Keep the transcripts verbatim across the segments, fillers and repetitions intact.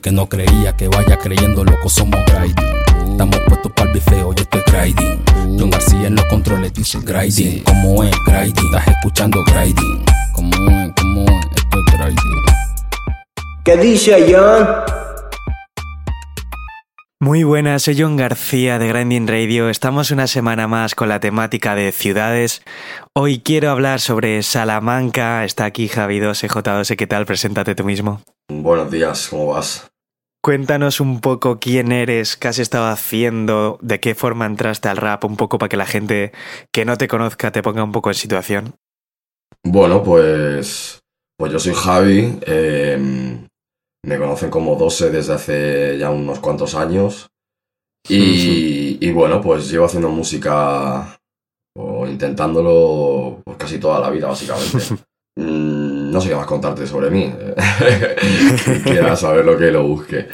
que no creía que vaya creyendo, loco, somos grinding. Estamos puestos para el bifeo, yo estoy grinding. John García en los controles dice grinding. ¿Cómo es grinding? Estás escuchando grinding. ¿Cómo es? ¿Cómo es? Esto es grinding. ¿Qué dice John? Muy buenas, soy John García de Grinding Radio. Estamos una semana más con la temática de ciudades. Hoy quiero hablar sobre Salamanca. Está aquí Javi dos J dos. ¿Qué tal? Preséntate tú mismo. Buenos días, ¿cómo vas? Cuéntanos un poco quién eres, qué has estado haciendo, de qué forma entraste al rap, un poco para que la gente que no te conozca te ponga un poco en situación. Bueno, pues, pues yo soy Javi. Eh... Me conocen como Dose desde hace ya unos cuantos años y, y bueno, pues llevo haciendo música o intentándolo pues casi toda la vida, básicamente. Mm, no sé qué más contarte sobre mí. Quien quiera saber lo que lo busque.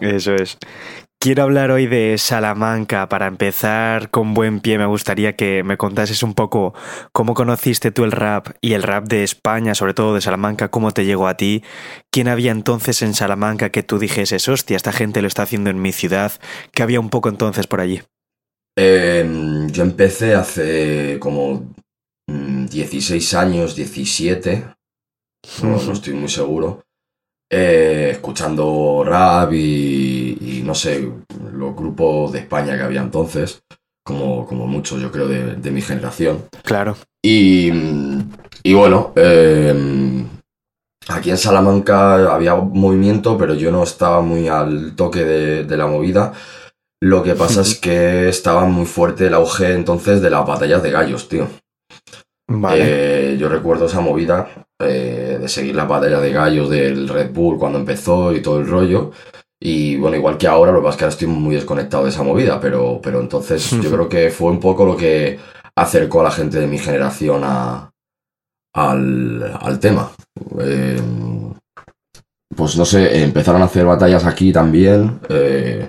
Eso es. Quiero hablar hoy de Salamanca. Para empezar con buen pie, me gustaría que me contases un poco cómo conociste tú el rap y el rap de España, sobre todo de Salamanca, cómo te llegó a ti, quién había entonces en Salamanca que tú dijeses, hostia, esta gente lo está haciendo en mi ciudad, qué había un poco entonces por allí. Eh, yo empecé hace como dieciséis años, diecisiete, no, no estoy muy seguro. Eh, escuchando rap y, y no sé, los grupos de España que había entonces, como, como muchos yo creo de, de mi generación. Claro. Y, y bueno, eh, aquí en Salamanca había movimiento, pero yo no estaba muy al toque de, de la movida. Lo que pasa es que estaba muy fuerte el auge entonces de las batallas de gallos, tío. Vale. Eh, yo recuerdo esa movida eh, de seguir la batalla de gallos del Red Bull cuando empezó y todo el rollo. Y bueno, igual que ahora, lo que pasa es que ahora estoy muy desconectado de esa movida, pero, pero entonces uh-huh. Yo creo que fue un poco lo que acercó a la gente de mi generación a, al, al tema. Eh, pues no sé, empezaron a hacer batallas aquí también, eh,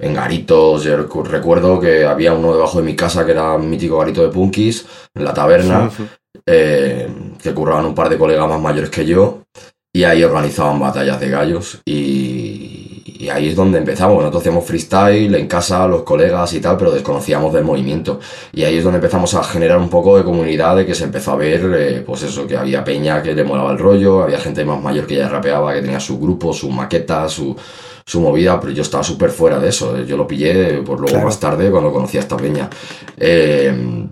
en garitos. Yo recuerdo que había uno debajo de mi casa que era un mítico garito de punkis, en la taberna, sí, sí. Eh, que curraban un par de colegas más mayores que yo, y ahí organizaban batallas de gallos, y, y ahí es donde empezamos. Nosotros hacíamos freestyle en casa, los colegas y tal, pero desconocíamos del movimiento, y ahí es donde empezamos a generar un poco de comunidad, de que se empezó a ver, eh, pues eso, que había peña que le molaba el rollo, había gente más mayor que ya rapeaba, que tenía su grupo, sus maquetas, su... su movida, pero yo estaba súper fuera de eso. Yo lo pillé por luego, claro, más tarde cuando conocí a esta peña. Eh,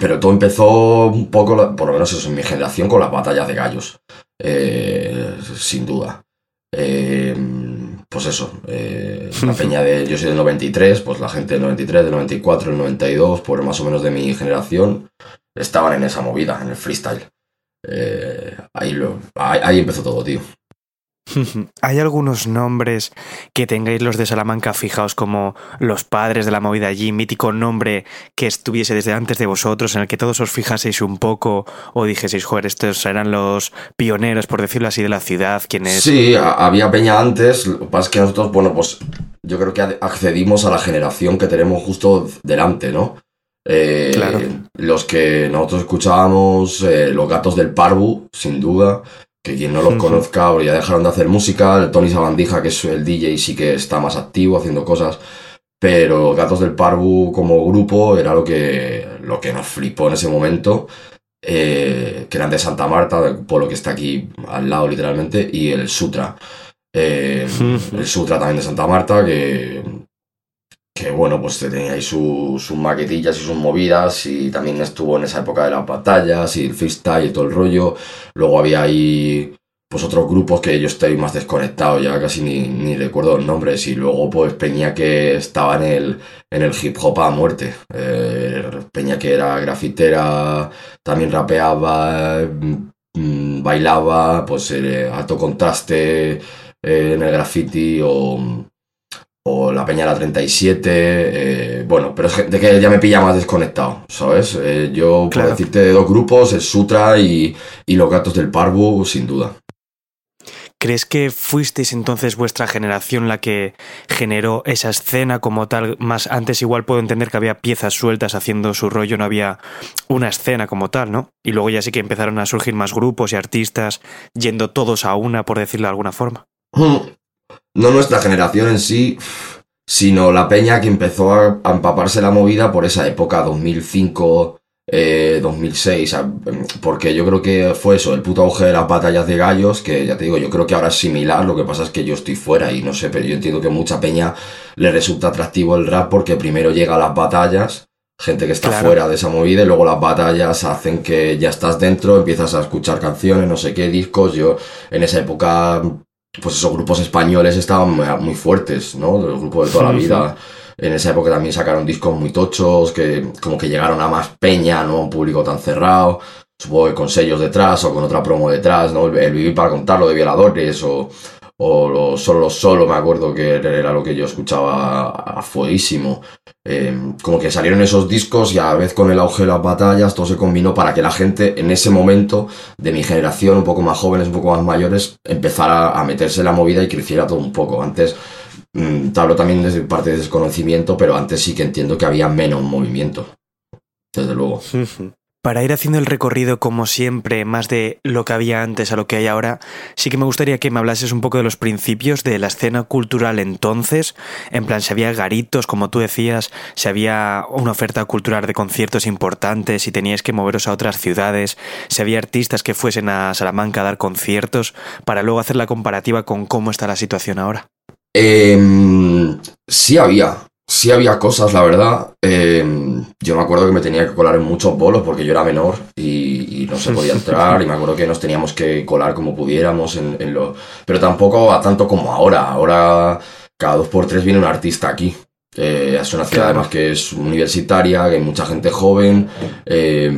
pero todo empezó un poco, por lo menos eso en mi generación, con las batallas de gallos. Eh, sin duda. Eh, pues eso. Eh, la peña de... Yo soy del noventa y tres, pues la gente del noventa y tres, del noventa y cuatro, del noventa y dos, por más o menos de mi generación, estaban en esa movida, en el freestyle. Eh, ahí, lo, ahí, ahí empezó todo, tío. ¿Hay algunos nombres que tengáis los de Salamanca fijaos como los padres de la movida allí, mítico nombre que estuviese desde antes de vosotros, en el que todos os fijaseis un poco o dijeseis, joder, estos eran los pioneros, por decirlo así, de la ciudad? ¿Quiénes? Sí, a- había peña antes, lo que pasa es que nosotros, bueno, pues yo creo que accedimos a la generación que tenemos justo delante, ¿no? Eh, claro. Los que nosotros escuchábamos, eh, Los Gatos del Parvu, sin duda, que quien no los uh-huh. conozca, ya dejaron de hacer música. El Tony Sabandija, que es el D J, sí que está más activo haciendo cosas, pero Gatos del Parvu como grupo era lo que, lo que nos flipó en ese momento, eh, que eran de Santa Marta, por lo que está aquí al lado literalmente, y El Sutra. Eh, uh-huh. El Sutra también de Santa Marta, que, que bueno, pues tenía ahí sus su maquetillas y sus movidas, y también estuvo en esa época de las batallas y el freestyle y todo el rollo. Luego había ahí pues otros grupos que yo estoy más desconectado, ya casi ni, ni recuerdo los nombres, y luego pues peña que estaba en el, en el hip hop a muerte, eh, peña que era grafitera, también rapeaba, mmm, bailaba, pues eh, alto contraste eh, en el graffiti, o... o la peña de la treinta y siete, eh, bueno, pero es gente que ya me pilla más desconectado, ¿sabes? Eh, yo, claro, por decirte dos grupos, El Sutra y, y Los Gatos del Parvu, sin duda. ¿Crees que fuisteis entonces vuestra generación la que generó esa escena como tal? Más antes igual puedo entender que había piezas sueltas haciendo su rollo, no había una escena como tal, ¿no? Y luego ya sí que empezaron a surgir más grupos y artistas yendo todos a una, por decirlo de alguna forma. no nuestra generación en sí, sino la peña que empezó a, a empaparse la movida por esa época, dos mil cinco, eh, dos mil seis, porque yo creo que fue eso, el puto auge de las batallas de gallos, que ya te digo, yo creo que ahora es similar, lo que pasa es que yo estoy fuera y no sé, pero yo entiendo que mucha peña le resulta atractivo el rap porque primero llega a las batallas, gente que está claro. fuera de esa movida, y luego las batallas hacen que ya estás dentro, empiezas a escuchar canciones, no sé qué, discos. Yo en esa época, pues esos grupos españoles estaban muy fuertes, ¿no? Los grupos de toda sí, la vida. Sí. En esa época también sacaron discos muy tochos, que como que llegaron a más peña, ¿no? Un público tan cerrado, supongo que con sellos detrás o con otra promo detrás, ¿no? El, el Vivir para Contarlo de Violadores o, o los Solo Solo, me acuerdo que era lo que yo escuchaba a fueguísimo. Eh, como que salieron esos discos y a la vez con el auge de las batallas todo se combinó para que la gente en ese momento de mi generación, un poco más jóvenes, un poco más mayores, empezara a meterse en la movida y creciera todo un poco. Antes, mmm, te hablo también desde parte de desconocimiento, pero antes sí que entiendo que había menos movimiento, desde luego. Para ir haciendo el recorrido, como siempre, más de lo que había antes a lo que hay ahora, sí que me gustaría que me hablases un poco de los principios de la escena cultural entonces, en plan, si había garitos, como tú decías, si había una oferta cultural de conciertos importantes, si teníais que moveros a otras ciudades, si había artistas que fuesen a Salamanca a dar conciertos, para luego hacer la comparativa con cómo está la situación ahora. Eh, sí había. Sí había cosas, la verdad. Eh, yo me acuerdo que me tenía que colar en muchos bolos porque yo era menor y, y no se podía entrar, y me acuerdo que nos teníamos que colar como pudiéramos en, en los... Pero tampoco a tanto como ahora. Ahora cada dos por tres viene un artista aquí. Eh, es una ciudad además que es universitaria, que hay mucha gente joven, eh,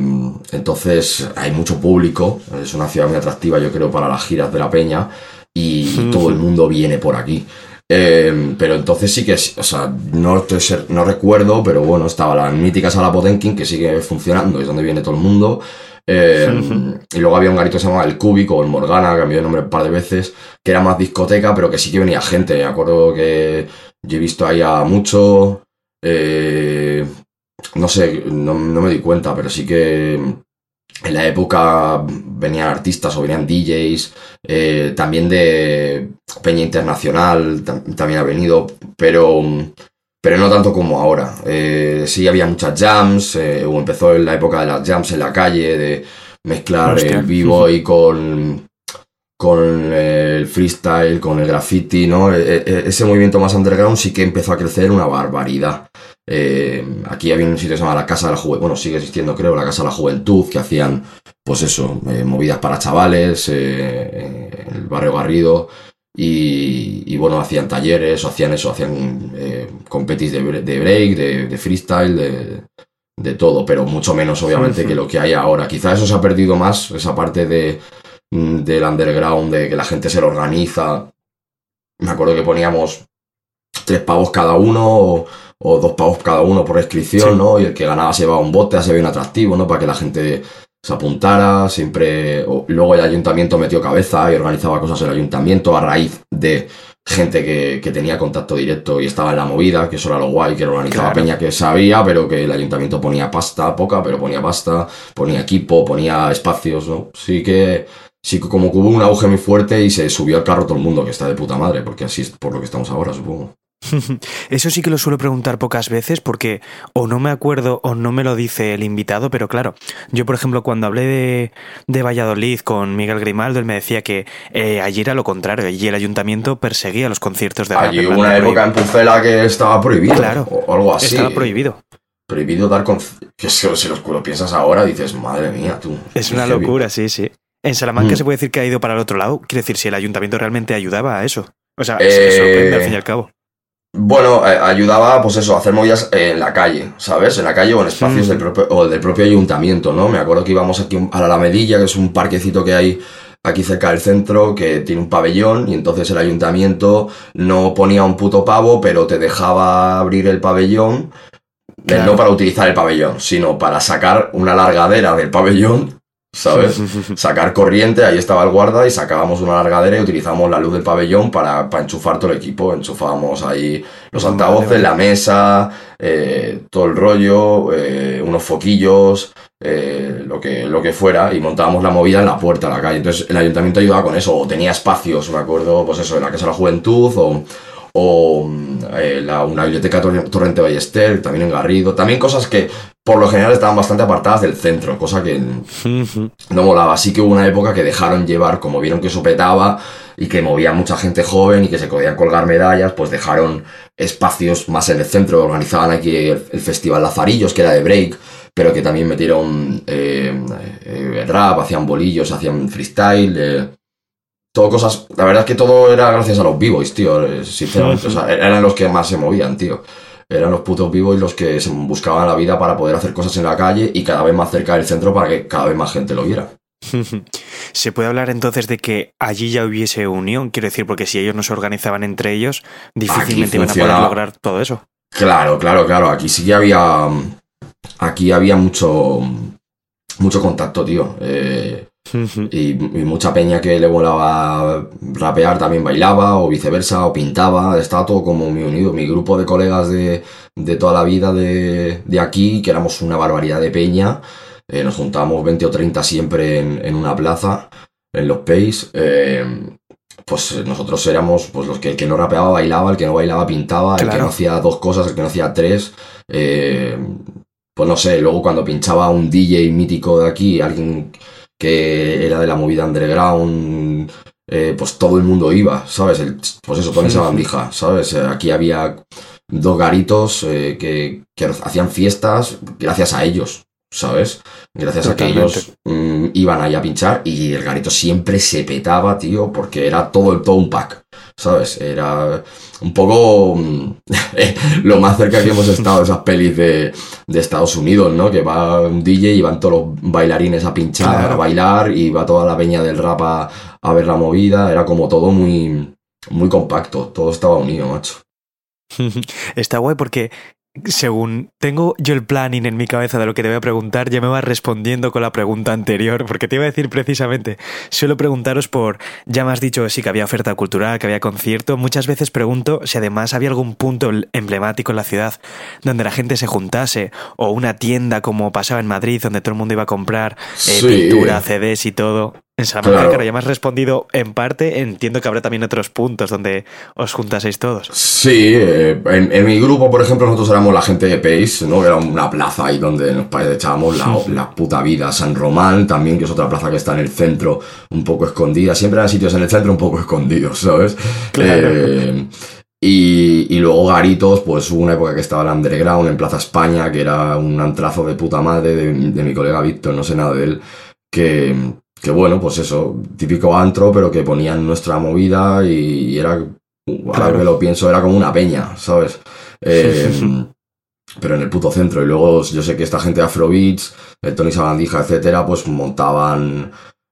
entonces hay mucho público. Es una ciudad muy atractiva, yo creo, para las giras de la peña y, y todo el mundo viene por aquí. Eh, pero entonces sí que, o sea, no, no recuerdo, pero bueno, estaba la mítica sala Potemkin, que sigue funcionando, es donde viene todo el mundo. Eh, sí, sí. Y luego había un garito que se llamaba El Cubico o El Morgana, cambió de nombre un par de veces, que era más discoteca, pero que sí que venía gente. Me acuerdo que yo he visto ahí a mucho, eh, no sé, no, no me di cuenta, pero sí que... En la época venían artistas o venían D Js, eh, también de peña internacional, tam- también ha venido, pero, pero no tanto como ahora. Eh, sí había muchas jams, eh, empezó en la época de las jams en la calle, de mezclar Hostia. el b-boy con, con el freestyle, con el graffiti, ¿no? E- e- ese movimiento más underground sí que empezó a crecer una barbaridad. Eh, aquí había un sitio que se llamaba la Casa de la Juventud, bueno, sigue existiendo, creo, la Casa de la Juventud, que hacían, pues eso, eh, movidas para chavales, eh, en el barrio Garrido, y, y bueno, hacían talleres, o hacían eso, hacían eh, competis de, de break, de, de freestyle, de, de todo, pero mucho menos, obviamente, que lo que hay ahora. Quizá eso se ha perdido más, esa parte de, del underground, de que la gente se lo organiza. Me acuerdo que poníamos tres pavos cada uno, o, o dos pavos cada uno por inscripción, sí. ¿no? Y el que ganaba se llevaba un bote, se veía un atractivo, ¿no? Para que la gente se apuntara, siempre... Luego el ayuntamiento metió cabeza y organizaba cosas el ayuntamiento a raíz de gente que, que tenía contacto directo y estaba en la movida, que eso era lo guay, que lo organizaba claro. peña que sabía, pero que el ayuntamiento ponía pasta, poca, pero ponía pasta, ponía equipo, ponía espacios, ¿no? Sí que... Sí, como que hubo un auge muy fuerte y se subió al carro todo el mundo, que está de puta madre, porque así es por lo que estamos ahora, supongo. Eso sí que lo suelo preguntar pocas veces porque o no me acuerdo o no me lo dice el invitado, pero claro, yo por ejemplo cuando hablé de, de Valladolid con Miguel Grimaldo, él me decía que eh, allí era lo contrario, allí el ayuntamiento perseguía los conciertos de rap. Allí hubo una época en Pucela que estaba prohibido, claro, o algo así. Estaba prohibido. Prohibido dar conciertos, que si lo piensas ahora dices, madre mía, tú. Es una locura, sí, sí. En Salamanca mm. se puede decir que ha ido para el otro lado, quiere decir, si el ayuntamiento realmente ayudaba a eso. O sea, eso eh... sorprende al fin y al cabo. Bueno, eh, ayudaba, pues eso, a hacer movidas en la calle, ¿sabes? En la calle o en espacios sí. del, propio, o del propio ayuntamiento, ¿no? Me acuerdo que íbamos aquí a la Alamedilla, que es un parquecito que hay aquí cerca del centro, que tiene un pabellón, y entonces el ayuntamiento no ponía un puto pavo, pero te dejaba abrir el pabellón, claro. eh, no para utilizar el pabellón, sino para sacar una largadera del pabellón, ¿sabes? Sacar corriente, ahí estaba el guarda y sacábamos una largadera y utilizábamos la luz del pabellón para, para enchufar todo el equipo, enchufábamos ahí los oh, altavoces, vale, vale. la mesa, eh, todo el rollo, eh, unos foquillos, eh, lo, que, lo que fuera, y montábamos la movida en la puerta de la calle. Entonces el ayuntamiento ayudaba con eso, o tenía espacios, me acuerdo, pues eso, en la Casa de la Juventud, o, o eh, la, una biblioteca Tor- Torrente Ballester, también en Garrido, también cosas que por lo general estaban bastante apartadas del centro, cosa que no molaba. Así que hubo una época que dejaron llevar, como vieron que sopetaba y que movía mucha gente joven y que se podían colgar medallas, pues dejaron espacios más en el centro. Organizaban aquí el, el festival Lazarillos, que era de break, pero que también metieron eh, eh, rap, hacían bolillos, hacían freestyle, eh, todo cosas... La verdad es que todo era gracias a los b-boys, tío, sinceramente. O sea, eran los que más se movían, tío. Eran los putos b-boys los que se buscaban la vida para poder hacer cosas en la calle y cada vez más cerca del centro para que cada vez más gente lo viera. ¿Se puede hablar entonces de que allí ya hubiese unión? Quiero decir, porque si ellos no se organizaban entre ellos, difícilmente iban a poder lograr todo eso. Claro, claro, claro. Aquí sí que había... Aquí había mucho... Mucho contacto, tío. Eh, uh-huh. y, y mucha peña que le volaba rapear también bailaba, o viceversa, o pintaba. Estaba todo como muy unido. Mi grupo de colegas de, de toda la vida de, de aquí, que éramos una barbaridad de peña... Eh, nos juntábamos veinte o treinta siempre en, en una plaza, en los Pace. Eh, pues nosotros éramos pues los que el que no rapeaba bailaba, el que no bailaba pintaba, claro. El que no hacía dos cosas, el que no hacía tres. Eh, pues no sé, luego cuando pinchaba un D J mítico de aquí, alguien que era de la movida underground, eh, pues todo el mundo iba, ¿sabes? El, pues eso, Tony Sabandija, ¿sabes? Aquí había dos garitos eh, que, que hacían fiestas gracias a ellos. ¿Sabes? Gracias Totalmente. A que ellos mmm, iban ahí a pinchar y el garito siempre se petaba, tío, porque era todo, todo un pack, ¿sabes? Era un poco mmm, lo más cerca que hemos estado de esas pelis de, de Estados Unidos, ¿no? Que va un D J y van todos los bailarines a pinchar, claro. A bailar, y va toda la peña del rap a, a ver la movida. Era como todo muy, muy compacto, todo estaba unido, macho. Está guay porque... Según tengo yo el planning en mi cabeza de lo que te voy a preguntar, ya me vas respondiendo con la pregunta anterior, porque te iba a decir precisamente, suelo preguntaros por, ya me has dicho sí que había oferta cultural, que había concierto, muchas veces pregunto si además había algún punto emblemático en la ciudad donde la gente se juntase, o una tienda como pasaba en Madrid, donde todo el mundo iba a comprar eh, sí. pintura, C Ds y todo. En Salamanca, claro. Claro, ya me has respondido en parte, entiendo que habrá también otros puntos donde os juntaseis todos. Sí, eh, en, en mi grupo, por ejemplo, nosotros éramos la gente de Pace, ¿no? Era una plaza ahí donde nos echábamos la, sí. la puta vida. San Román también, que es otra plaza que está en el centro, un poco escondida. Siempre eran sitios en el centro un poco escondidos, ¿sabes? Claro. Eh, Y, y luego garitos, pues hubo una época que estaba en Underground, en Plaza España, que era un antrazo de puta madre de, de mi colega Víctor, no sé nada de él, que... Que bueno, pues eso, típico antro, pero que ponían nuestra movida y, y era, ahora claro. que lo pienso, era como una peña, ¿sabes? Eh, sí, sí, sí. Pero en el puto centro. Y luego yo sé que esta gente de Afrobeats, el Tony Sabandija, etcétera, pues montaban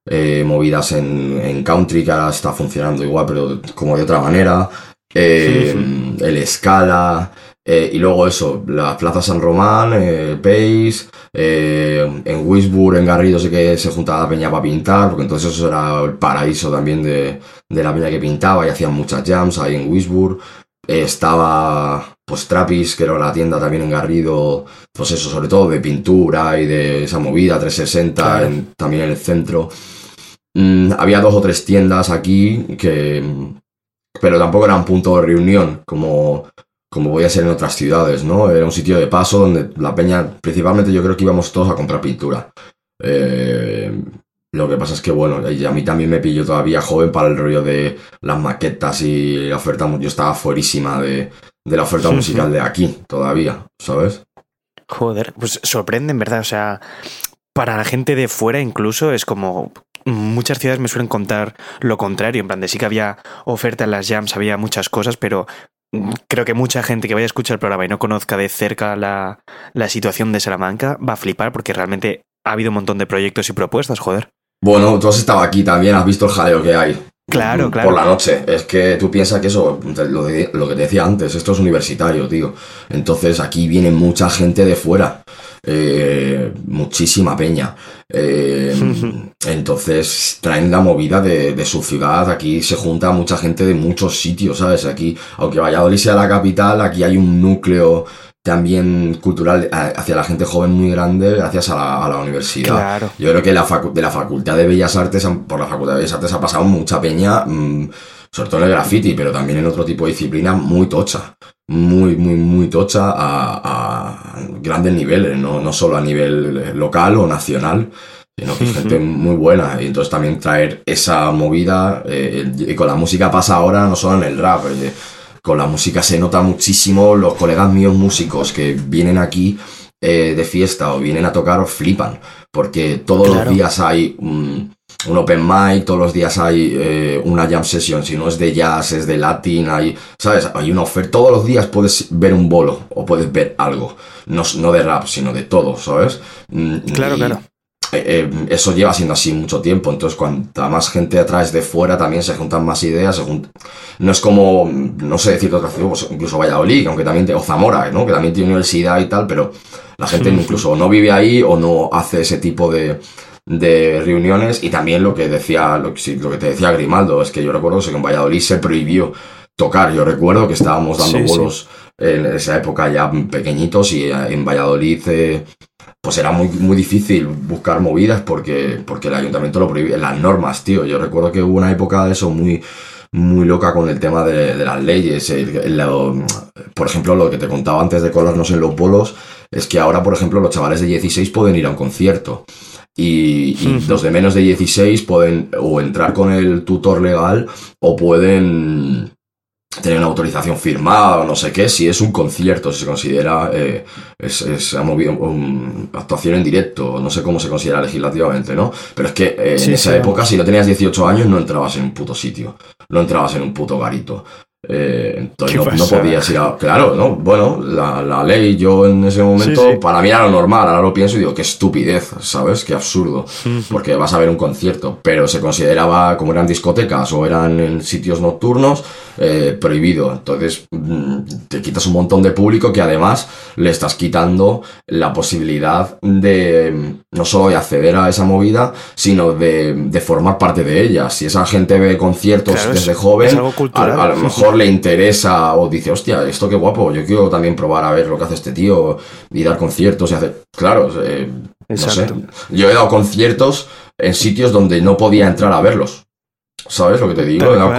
eh, movidas en, en country, que ahora está funcionando igual, pero como de otra manera. Eh, sí, sí. El Scala... Eh, y luego eso, la Plaza San Román, eh, Pace, eh, en Wisburg, en Garrido sé que se juntaba la peña para pintar, porque entonces eso era el paraíso también de, de la peña que pintaba y hacían muchas jams ahí en Wisburg. Eh, estaba pues Trapis, que era la tienda también en Garrido, pues eso, sobre todo de pintura y de esa movida, trescientos sesenta, claro. en, también en el centro. Mm, había dos o tres tiendas aquí, que pero tampoco eran punto de reunión, como... como voy a ser en otras ciudades, ¿no? Era un sitio de paso donde la peña, principalmente yo creo que íbamos todos a comprar pintura. Eh, lo que pasa es que, bueno, y a mí también me pilló todavía joven para el rollo de las maquetas y la oferta. Yo estaba fuerísima de, de la oferta sí, musical sí. de aquí todavía, ¿sabes? Joder, pues sorprende, en verdad. O sea, para la gente de fuera incluso es como... Muchas ciudades me suelen contar lo contrario, en plan de sí que había oferta en las jams, había muchas cosas, pero... Creo que mucha gente que vaya a escuchar el programa y no conozca de cerca la, la situación de Salamanca va a flipar porque realmente ha habido un montón de proyectos y propuestas, joder. Bueno, tú has estado aquí también, has visto el jaleo que hay. Claro, claro. Por la noche. Es que tú piensas que eso, lo, de, lo que te decía antes, esto es universitario, tío. Entonces aquí viene mucha gente de fuera. Eh, muchísima peña. Eh, entonces traen la movida de, de su ciudad. Aquí se junta mucha gente de muchos sitios, ¿sabes? Aquí, aunque Valladolid sea la capital, aquí hay un núcleo también cultural hacia la gente joven muy grande gracias a la, a la universidad. Claro. Yo creo que la facu- de la Facultad de Bellas Artes, por la Facultad de Bellas Artes ha pasado mucha peña, mmm, sobre todo en el graffiti, pero también en otro tipo de disciplinas muy tocha, muy, muy, muy tocha a, a grandes niveles, no, no solo a nivel local o nacional, sino que es gente muy buena. Y entonces también traer esa movida, eh, y con la música pasa ahora no solo en el rap, eh, con la música se nota muchísimo. Los colegas míos músicos que vienen aquí eh, de fiesta o vienen a tocar os flipan, porque todos claro. los días hay un, un open mic, todos los días hay eh, una jam session, si no es de jazz, es de latín, hay, ¿sabes? Hay una oferta, todos los días puedes ver un bolo o puedes ver algo, no, no de rap, sino de todo, ¿sabes? Claro, y, claro. Eh, eh, eso lleva siendo así mucho tiempo, entonces cuanta más gente atraes de fuera también se juntan más ideas, se juntan... no es como, no sé decir otras ciudades, incluso Valladolid, aunque también te... o Zamora, ¿no? Que también tiene universidad y tal, pero la gente sí, incluso sí. no vive ahí o no hace ese tipo de, de reuniones. Y también lo que decía, lo que, lo que te decía Grimaldo, es que yo recuerdo que en Valladolid se prohibió tocar. Yo recuerdo que estábamos dando sí, bolos sí. en esa época ya pequeñitos, y en Valladolid eh, pues era muy, muy difícil buscar movidas porque, porque el ayuntamiento lo prohibía, las normas, tío. Yo recuerdo que hubo una época de eso muy, muy loca con el tema de, de las leyes. El, el, el, por ejemplo, lo que te contaba antes de colarnos en los bolos, es que ahora, por ejemplo, los chavales de dieciséis pueden ir a un concierto y, y los de menos de dieciséis pueden o entrar con el tutor legal o pueden... tener una autorización firmada o no sé qué, si es un concierto, si se considera eh, es, es ha movido un, actuación en directo, no sé cómo se considera legislativamente, ¿no? Pero es que eh, sí, en esa sí, época, si no tenías dieciocho años, no entrabas en un puto sitio, no entrabas en un puto garito. Eh, entonces no, no podías ir a... Claro, ¿no? Bueno, la, la ley, yo en ese momento, sí, sí. para mí era lo normal, ahora lo pienso y digo, qué estupidez, ¿sabes? Qué absurdo, porque vas a ver un concierto, pero se consideraba, como eran discotecas o eran en sitios nocturnos, eh, prohibido. Entonces te quitas un montón de público que además le estás quitando la posibilidad de no solo de acceder a esa movida, sino de, de formar parte de ella. Si esa gente ve conciertos claro, desde es, joven, es algo cultural, a, a lo mejor le interesa o dice, hostia, esto qué guapo, yo quiero también probar a ver lo que hace este tío y dar conciertos y hacer... Claro, eh, no sé. Yo he dado conciertos en sitios donde no podía entrar a verlos. ¿Sabes lo que te digo? He, dado,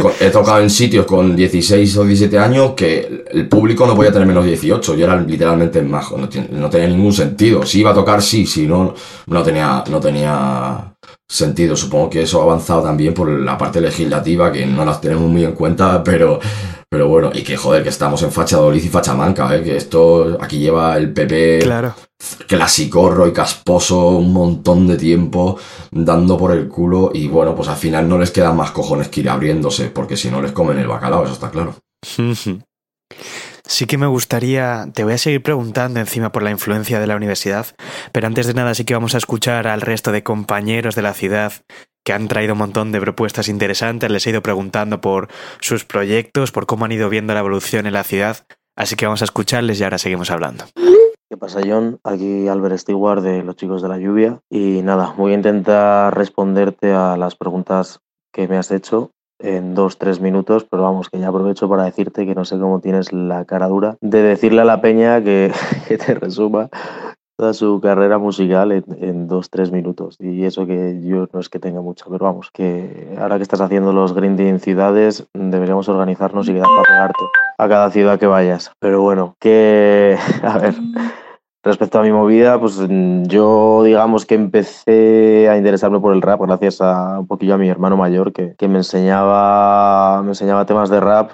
con, he tocado en sitios con dieciséis o diecisiete años que el público no podía tener menos dieciocho. Yo era literalmente majo, no, no tenía ningún sentido. Si iba a tocar, sí, si no, no tenía... No tenía sentido. Supongo que eso ha avanzado también por la parte legislativa, que no las tenemos muy en cuenta, pero, pero bueno, y que joder, que estamos en Valladolid y Fachamanca, ¿eh? Que esto aquí lleva el P P claro. clasicorro y casposo un montón de tiempo dando por el culo, y bueno, pues al final no les quedan más cojones que ir abriéndose, porque si no les comen el bacalao, eso está claro. Sí que me gustaría, te voy a seguir preguntando encima por la influencia de la universidad, pero antes de nada sí que vamos a escuchar al resto de compañeros de la ciudad que han traído un montón de propuestas interesantes, les he ido preguntando por sus proyectos, por cómo han ido viendo la evolución en la ciudad, así que vamos a escucharles y ahora seguimos hablando. ¿Qué pasa, John? Aquí Alber Stewar de Los Chicos de la Lluvia, y nada, voy a intentar responderte a las preguntas que me has hecho en dos, tres minutos, pero vamos, que ya aprovecho para decirte que no sé cómo tienes la cara dura de decirle a la peña que, que te resuma toda su carrera musical en, en dos, tres minutos, y eso que yo no es que tenga mucho, pero vamos, que ahora que estás haciendo los grinding en ciudades, deberíamos organizarnos y quedar para pegarte a cada ciudad que vayas, pero bueno, que... a ver... Respecto a mi movida, pues yo digamos que empecé a interesarme por el rap gracias a un poquillo a mi hermano mayor que, que me enseñaba me enseñaba temas de rap,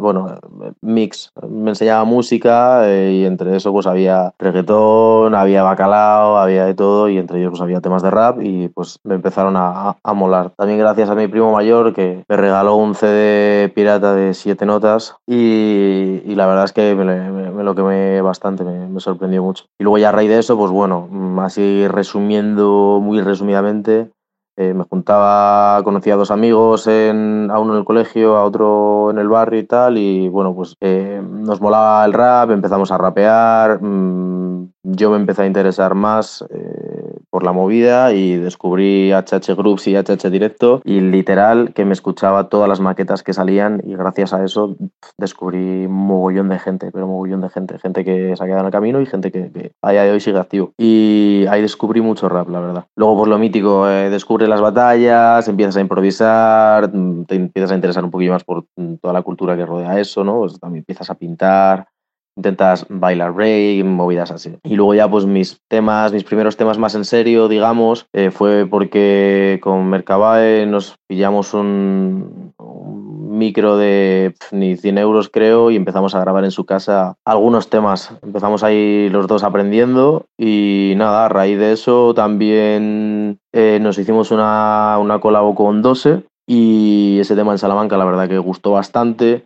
bueno, mix, me enseñaba música y entre eso pues había reggaetón, había bacalao, había de todo y entre ellos pues había temas de rap y pues me empezaron a, a molar. También gracias a mi primo mayor que me regaló un C D pirata de siete notas y, y la verdad es que me, me, me lo quemé bastante, me, me sorprendió mucho. Y luego ya a raíz de eso, pues bueno, así resumiendo muy resumidamente, eh, me juntaba, conocía a dos amigos, en, a uno en el colegio, a otro en el barrio y tal, y bueno, pues eh, nos molaba el rap, empezamos a rapear, mmm, yo me empecé a interesar más, eh, por la movida y descubrí H H Groups y H H Directo y literal que me escuchaba todas las maquetas que salían y gracias a eso descubrí mogollón de gente, pero mogollón de gente, gente que se ha quedado en el camino y gente que, que a día de hoy sigue activo. Y ahí descubrí mucho rap, la verdad. Luego por lo mítico, eh, descubres las batallas, empiezas a improvisar, te empiezas a interesar un poquillo más por toda la cultura que rodea eso, ¿no? Pues también empiezas a pintar, intentas bailar break, movidas así. Y luego ya pues mis temas, mis primeros temas más en serio, digamos, eh, fue porque con Mercabae nos pillamos un, un micro de pff, ni cien euros creo y empezamos a grabar en su casa algunos temas. Empezamos ahí los dos aprendiendo y nada, a raíz de eso también eh, nos hicimos una, una colabo con Dose y ese tema en Salamanca la verdad que gustó bastante.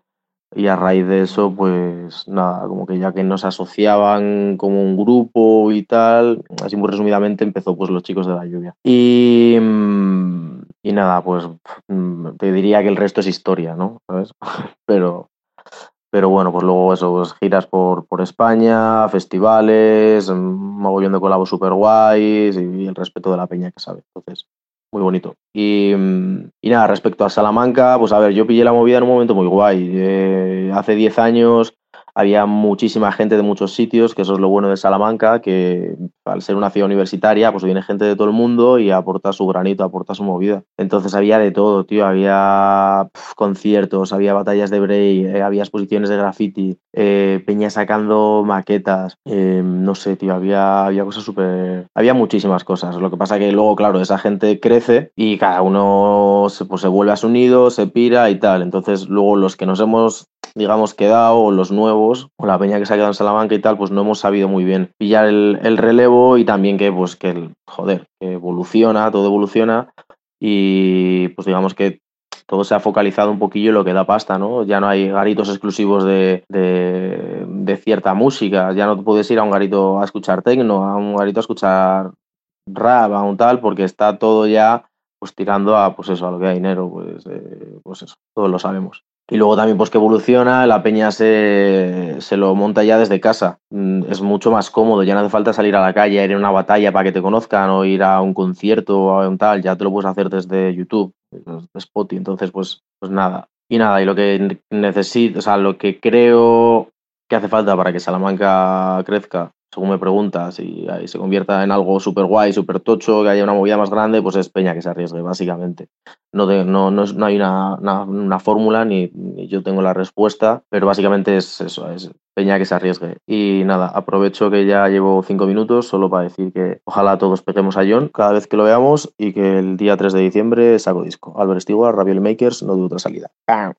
Y a raíz de eso, pues nada, como que ya que nos asociaban como un grupo y tal, así muy resumidamente empezó pues Los Chicos de la Lluvia. Y, y nada, pues te diría que el resto es historia, ¿no? ¿Sabes? Pero, pero bueno, pues luego eso, pues giras por, por España, festivales, un mogollón de colabos super guays y el respeto de la peña que sabe, entonces... Muy bonito. Y, y nada, respecto a Salamanca, pues a ver, yo pillé la movida en un momento muy guay. Eh, hace diez años había muchísima gente de muchos sitios, que eso es lo bueno de Salamanca, que al ser una ciudad universitaria, pues viene gente de todo el mundo y aporta su granito, aporta su movida. Entonces había de todo, tío. Había pff, conciertos, había batallas de break, eh, había exposiciones de graffiti, eh, peña sacando maquetas. Eh, no sé, tío, había, había cosas súper... Había muchísimas cosas. Lo que pasa que luego, claro, esa gente crece y cada uno se, pues, se vuelve a su nido, se pira y tal. Entonces luego los que nos hemos... digamos, quedado, los nuevos, o la peña que se ha quedado en Salamanca y tal, pues no hemos sabido muy bien pillar el, el relevo y también que, pues, que el, joder, que evoluciona, todo evoluciona y, pues, digamos que todo se ha focalizado un poquillo en lo que da pasta, ¿no? Ya no hay garitos exclusivos de, de, de cierta música, ya no puedes ir a un garito a escuchar techno, a un garito a escuchar rap, a un tal, porque está todo ya, pues, tirando a, pues, eso, a lo que da dinero, pues, eh, pues eso, todos lo sabemos. Y luego también pues que evoluciona, la peña se, se lo monta ya desde casa. Es mucho más cómodo, ya no hace falta salir a la calle, ir a una batalla para que te conozcan o ir a un concierto o a un tal, ya te lo puedes hacer desde YouTube, desde Spotify, entonces pues, pues nada. Y nada, y lo que necesito, o sea, lo que creo que hace falta para que Salamanca crezca, según me preguntas, y se convierta en algo súper guay, súper tocho, que haya una movida más grande, pues es peña que se arriesgue, básicamente. No, te, no, no, es, no hay una, una, una fórmula, ni, ni yo tengo la respuesta, pero básicamente es eso, es peña que se arriesgue. Y nada, aprovecho que ya llevo cinco minutos solo para decir que ojalá todos peguemos a John cada vez que lo veamos y que el día tres de diciembre saco disco. Alber Stewar, Raviel Makers, no de otra salida. ¡Bam!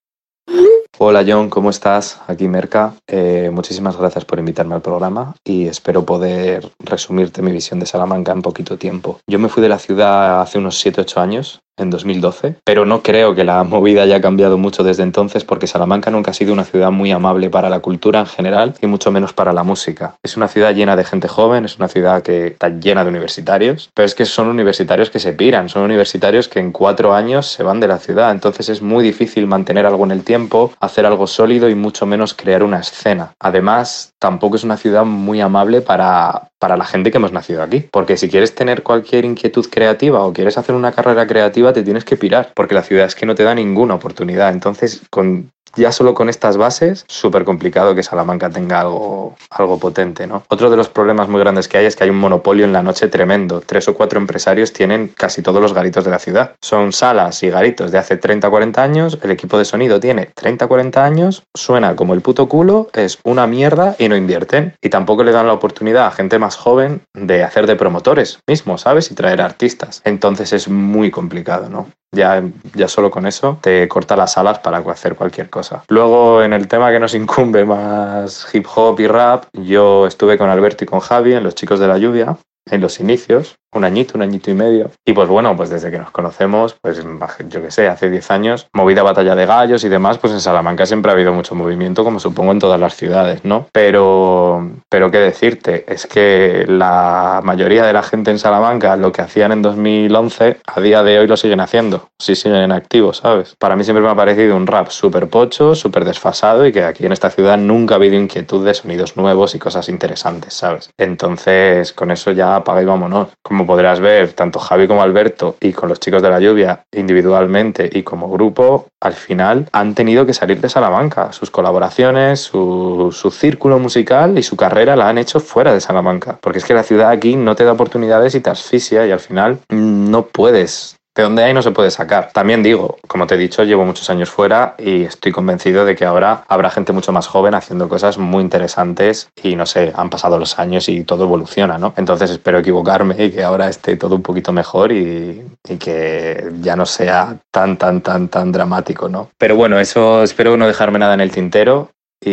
Hola John, ¿cómo estás? Aquí Merca. Eh, muchísimas gracias por invitarme al programa y espero poder resumirte mi visión de Salamanca en poquito tiempo. Yo me fui de la ciudad hace unos siete u ocho años, en dos mil doce, pero no creo que la movida haya cambiado mucho desde entonces porque Salamanca nunca ha sido una ciudad muy amable para la cultura en general y mucho menos para la música. Es una ciudad llena de gente joven, es una ciudad que está llena de universitarios, pero es que son universitarios que se piran, son universitarios que en cuatro años se van de la ciudad, entonces es muy difícil mantener algo en el tiempo, hacer algo sólido y mucho menos crear una escena. Además, tampoco es una ciudad muy amable para, para la gente que hemos nacido aquí, porque si quieres tener cualquier inquietud creativa o quieres hacer una carrera creativa te tienes que pirar, porque la ciudad es que no te da ninguna oportunidad. Entonces, con, ya solo con estas bases, súper complicado que Salamanca tenga algo, algo potente, ¿no? Otro de los problemas muy grandes que hay es que hay un monopolio en la noche tremendo. Tres o cuatro empresarios tienen casi todos los garitos de la ciudad. Son salas y garitos de hace treinta o cuarenta años, el equipo de sonido tiene treinta o cuarenta años, suena como el puto culo, es una mierda y no invierten. Y tampoco le dan la oportunidad a gente más joven de hacer de promotores mismos, ¿sabes? Y traer artistas. Entonces es muy complicado, ¿no? Ya, ya solo con eso te corta las alas para hacer cualquier cosa. Luego, en el tema que nos incumbe más hip hop y rap, yo estuve con Alberto y con Javi en Los Chicos de la Lluvia, en los inicios, un añito, un añito y medio. Y pues bueno, pues desde que nos conocemos, pues yo qué sé, hace diez años, movida batalla de gallos y demás, pues en Salamanca siempre ha habido mucho movimiento, como supongo en todas las ciudades, ¿no? Pero, pero qué decirte, es que la mayoría de la gente en Salamanca, lo que hacían en dos mil once, a día de hoy lo siguen haciendo, sí siguen activos, ¿sabes? Para mí siempre me ha parecido un rap súper pocho, súper desfasado y que aquí en esta ciudad nunca ha habido inquietud de sonidos nuevos y cosas interesantes, ¿sabes? Entonces, con eso ya apaga y vámonos. Como como podrás ver, tanto Javi como Alberto y con los chicos de la lluvia individualmente y como grupo, al final han tenido que salir de Salamanca. Sus colaboraciones, su, su círculo musical y su carrera la han hecho fuera de Salamanca. Porque es que la ciudad aquí no te da oportunidades y te asfixia y al final no puedes... De donde hay no se puede sacar. También digo, como te he dicho, llevo muchos años fuera y estoy convencido de que ahora habrá gente mucho más joven haciendo cosas muy interesantes y no sé, han pasado los años y todo evoluciona, ¿no? Entonces espero equivocarme y que ahora esté todo un poquito mejor y, y que ya no sea tan, tan, tan, tan dramático, ¿no? Pero bueno, eso espero no dejarme nada en el tintero y,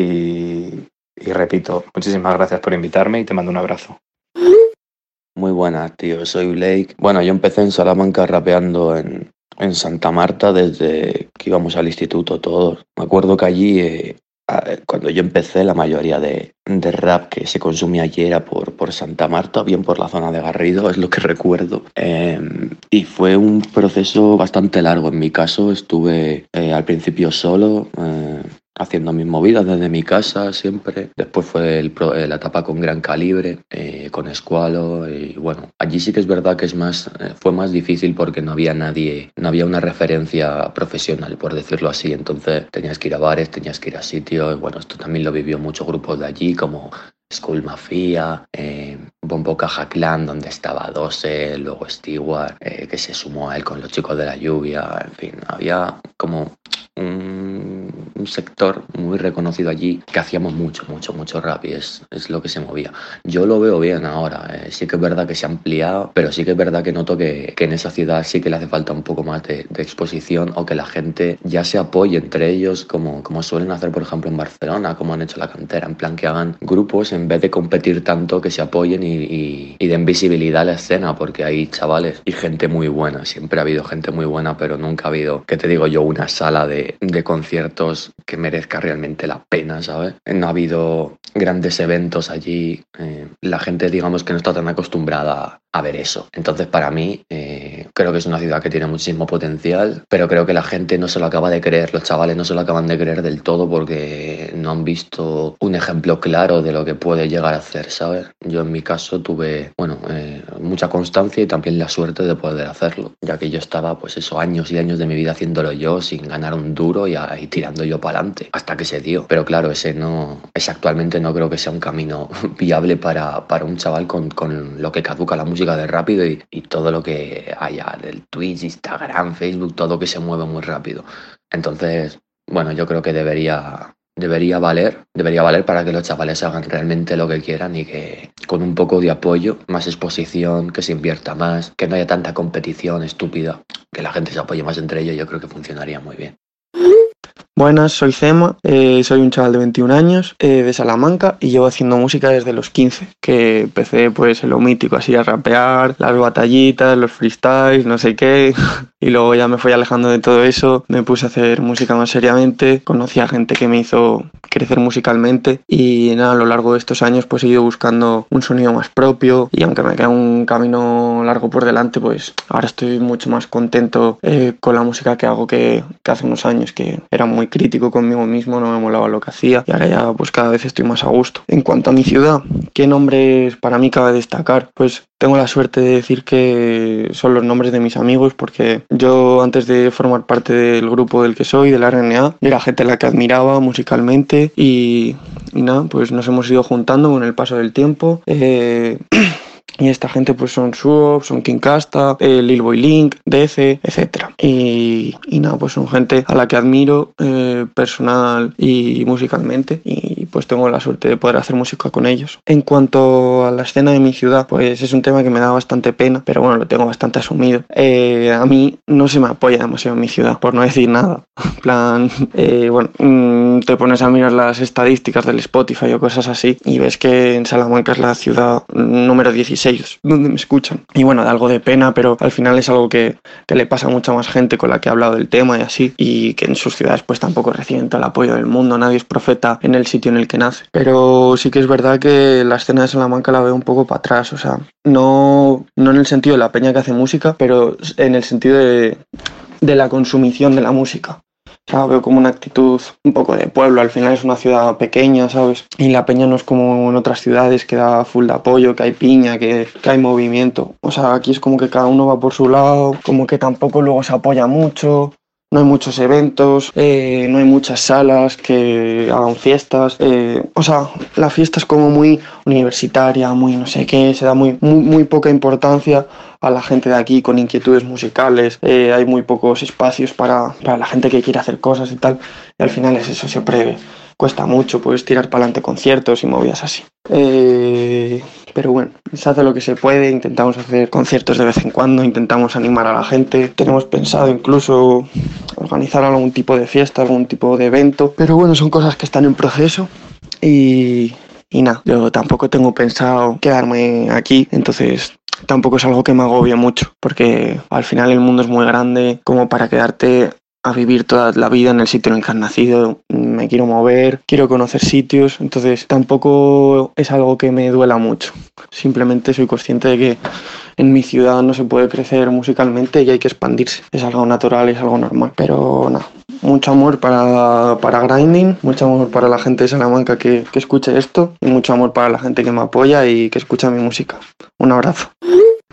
y repito, muchísimas gracias por invitarme y te mando un abrazo. Muy buenas, tío. Soy Blake. Bueno, yo empecé en Salamanca rapeando en, en Santa Marta desde que íbamos al instituto todos. Me acuerdo que allí, eh, cuando yo empecé, la mayoría de, de rap que se consumía allí era por, por Santa Marta, bien por la zona de Garrido, es lo que recuerdo. Eh, y fue un proceso bastante largo. En mi caso, estuve eh, al principio solo... Eh, haciendo mis movidas desde mi casa siempre. Después fue el pro, la etapa con Gran Calibre, eh, con Escualo y bueno, allí sí que es verdad que es más, eh, fue más difícil porque no había nadie, no había una referencia profesional, por decirlo así. Entonces tenías que ir a bares, tenías que ir a sitios. Bueno, esto también lo vivió muchos grupos de allí como School Mafia, eh, Bombo Caja Clan, donde estaba Dose, luego Stewar, eh, que se sumó a él con los chicos de la lluvia. En fin, había como un, un sector muy reconocido allí que hacíamos mucho, mucho, mucho rap y es, es lo que se movía. Yo lo veo bien ahora, eh. Sí que es verdad que se ha ampliado, pero sí que es verdad que noto que, que en esa ciudad sí que le hace falta un poco más de, de exposición o que la gente ya se apoye entre ellos como, como suelen hacer, por ejemplo, en Barcelona, como han hecho la cantera, en plan que hagan grupos en vez de competir tanto, que se apoyen y, y, y den visibilidad a la escena, porque hay chavales y gente muy buena. Siempre ha habido gente muy buena, pero nunca ha habido, que te digo yo, una sala de de conciertos que merezca realmente la pena, ¿sabes? No ha habido grandes eventos allí. Eh, la gente, digamos, que no está tan acostumbrada a ver eso. Entonces, para mí, eh, creo que es una ciudad que tiene muchísimo potencial, pero creo que la gente no se lo acaba de creer, los chavales no se lo acaban de creer del todo porque no han visto un ejemplo claro de lo que puede llegar a hacer, ¿sabes? Yo, en mi caso, tuve, bueno, eh, mucha constancia y también la suerte de poder hacerlo, ya que yo estaba, pues eso, años y años de mi vida haciéndolo yo, sin ganar un duro y ahí tirando yo para adelante hasta que se dio. Pero claro, ese no es actualmente, no creo que sea un camino viable para, para un chaval con, con lo que caduca la música de rápido y, y todo lo que haya del Twitch, Instagram, Facebook, todo que se mueve muy rápido. Entonces, bueno, yo creo que debería debería valer, debería valer para que los chavales hagan realmente lo que quieran y que con un poco de apoyo, más exposición, que se invierta más, que no haya tanta competición estúpida, que la gente se apoye más entre ellos, yo creo que funcionaría muy bien. Buenas, soy Zema, eh, soy un chaval de veintiún años, eh, de Salamanca y llevo haciendo música desde los quince, que empecé pues en lo mítico, así a rapear, las batallitas, los freestyles, no sé qué, y luego ya me fui alejando de todo eso, me puse a hacer música más seriamente, conocí a gente que me hizo crecer musicalmente y nada, a lo largo de estos años pues he ido buscando un sonido más propio y aunque me queda un camino largo por delante, pues ahora estoy mucho más contento eh, con la música que hago que, que hace unos años, que era muy crítico conmigo mismo, no me molaba lo que hacía y ahora ya pues cada vez estoy más a gusto. En cuanto a mi ciudad, ¿qué nombres para mí cabe destacar? Pues tengo la suerte de decir que son los nombres de mis amigos porque yo antes de formar parte del grupo del que soy, del R N A, era gente a la que admiraba musicalmente y, y nada, pues nos hemos ido juntando con el paso del tiempo. Eh... Y esta gente pues son Suop, son King Casta, eh, Lil Boy Link, D C, etcétera. Y, y nada, pues son gente a la que admiro eh, personal y musicalmente y pues tengo la suerte de poder hacer música con ellos. En cuanto a la escena de mi ciudad, pues es un tema que me da bastante pena, pero bueno, lo tengo bastante asumido. Eh, a mí no se me apoya demasiado en mi ciudad, por no decir nada. En plan, eh, bueno, mmm, te pones a mirar las estadísticas del Spotify o cosas así y ves que en Salamanca es la ciudad número dieciséis donde me escuchan. Y bueno, da algo de pena, pero al final es algo que, que le pasa a mucha más gente con la que he hablado del tema y así, y que en sus ciudades pues tampoco reciben todo el apoyo del mundo, nadie es profeta en el sitio en el que nace. Pero sí que es verdad que la escena de Salamanca la veo un poco para atrás, o sea, no, no en el sentido de la peña que hace música, pero en el sentido de, de la consumición de la música. sea, veo como una actitud un poco de pueblo, al final es una ciudad pequeña, ¿sabes? Y la peña no es como en otras ciudades que da full de apoyo, que hay piña, que, que hay movimiento. O sea, aquí es como que cada uno va por su lado, como que tampoco luego se apoya mucho. No hay muchos eventos, eh, no hay muchas salas que hagan fiestas. Eh, o sea, la fiesta es como muy universitaria, muy no sé qué, se da muy, muy, muy poca importancia a la gente de aquí con inquietudes musicales. Eh, hay muy pocos espacios para, para la gente que quiere hacer cosas y tal. Y al final es eso, siempre cuesta mucho, puedes tirar para adelante conciertos y movidas así. Eh, pero bueno, se hace lo que se puede, intentamos hacer conciertos de vez en cuando, intentamos animar a la gente, tenemos pensado incluso organizar algún tipo de fiesta, algún tipo de evento, pero bueno, son cosas que están en proceso y, y nada, yo tampoco tengo pensado quedarme aquí, entonces tampoco es algo que me agobie mucho, porque al final el mundo es muy grande como para quedarte a vivir toda la vida en el sitio en el que has nacido. Me quiero mover, quiero conocer sitios, entonces tampoco es algo que me duela mucho. Simplemente soy consciente de que en mi ciudad no se puede crecer musicalmente y hay que expandirse. Es algo natural, es algo normal, pero nada. Mucho amor para, para Grinding, mucho amor para la gente de Salamanca que, que escuche esto y mucho amor para la gente que me apoya y que escucha mi música. Un abrazo.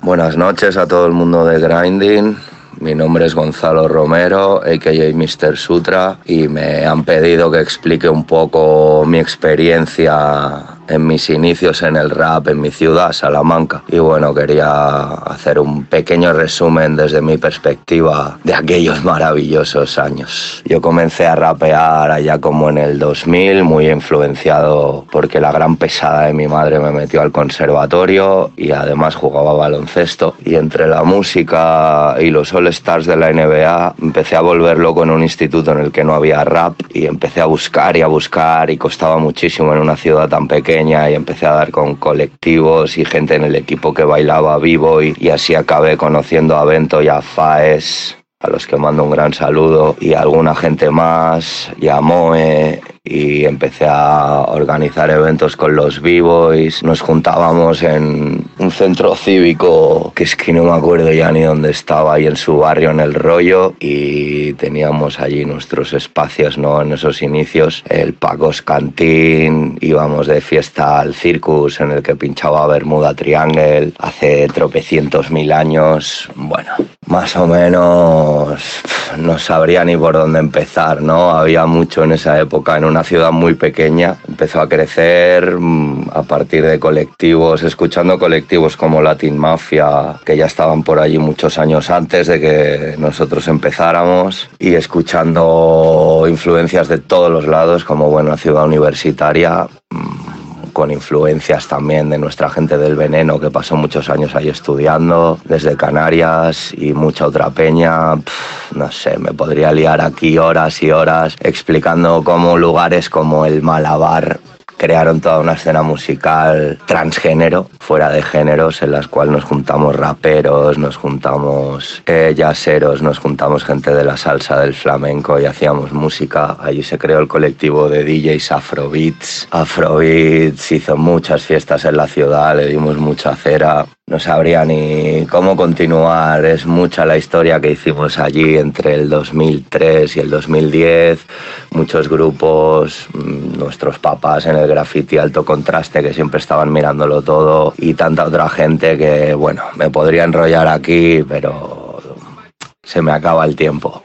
Buenas noches a todo el mundo de Grinding. Mi nombre es Gonzalo Romero, a k a. mister Sutra, y me han pedido que explique un poco mi experiencia en mis inicios en el rap en mi ciudad, Salamanca. Y bueno, quería hacer un pequeño resumen desde mi perspectiva de aquellos maravillosos años. Yo comencé a rapear allá como en el dos mil, muy influenciado porque la gran pesada de mi madre me metió al conservatorio y además jugaba baloncesto. Y entre la música y los All Stars de la N B A empecé a volver loco en un instituto en el que no había rap y empecé a buscar y a buscar y costaba muchísimo en una ciudad tan pequeña y empecé a dar con colectivos y gente en el equipo que bailaba b-boy y así acabé conociendo a Bento y a Faes, a los que mando un gran saludo, y a alguna gente más, y a Moe, y empecé a organizar eventos con los b-boys. Nos juntábamos en un centro cívico, que es que no me acuerdo ya ni dónde estaba, y en su barrio, en El Rollo, y teníamos allí nuestros espacios, ¿no? En esos inicios, el Paco's Cantín, íbamos de fiesta al Circus, en el que pinchaba Bermuda Triangle, hace tropecientos mil años, bueno, más o menos, no sabría ni por dónde empezar, ¿no? Había mucho en esa época, en una ciudad muy pequeña, empezó a crecer a partir de colectivos, escuchando colectivos como Latin Mafia, que ya estaban por allí muchos años antes de que nosotros empezáramos, y escuchando influencias de todos los lados, como buena ciudad universitaria, con influencias también de nuestra gente del Veneno, que pasó muchos años ahí estudiando, desde Canarias, y mucha otra peña. Pff, no sé, me podría liar aquí horas y horas explicando cómo lugares como el Malabar crearon toda una escena musical transgénero, fuera de géneros, en las cuales nos juntamos raperos, nos juntamos eh, jazzeros, nos juntamos gente de la salsa, del flamenco y hacíamos música. Allí se creó el colectivo de D Js Afrobeats. Afrobeats hizo muchas fiestas en la ciudad, le dimos mucha cera. No sabría ni cómo continuar, es mucha la historia que hicimos allí entre el dos mil tres y el dos mil diez, muchos grupos, nuestros papás en el graffiti alto contraste que siempre estaban mirándolo todo y tanta otra gente que, bueno, me podría enrollar aquí, pero se me acaba el tiempo.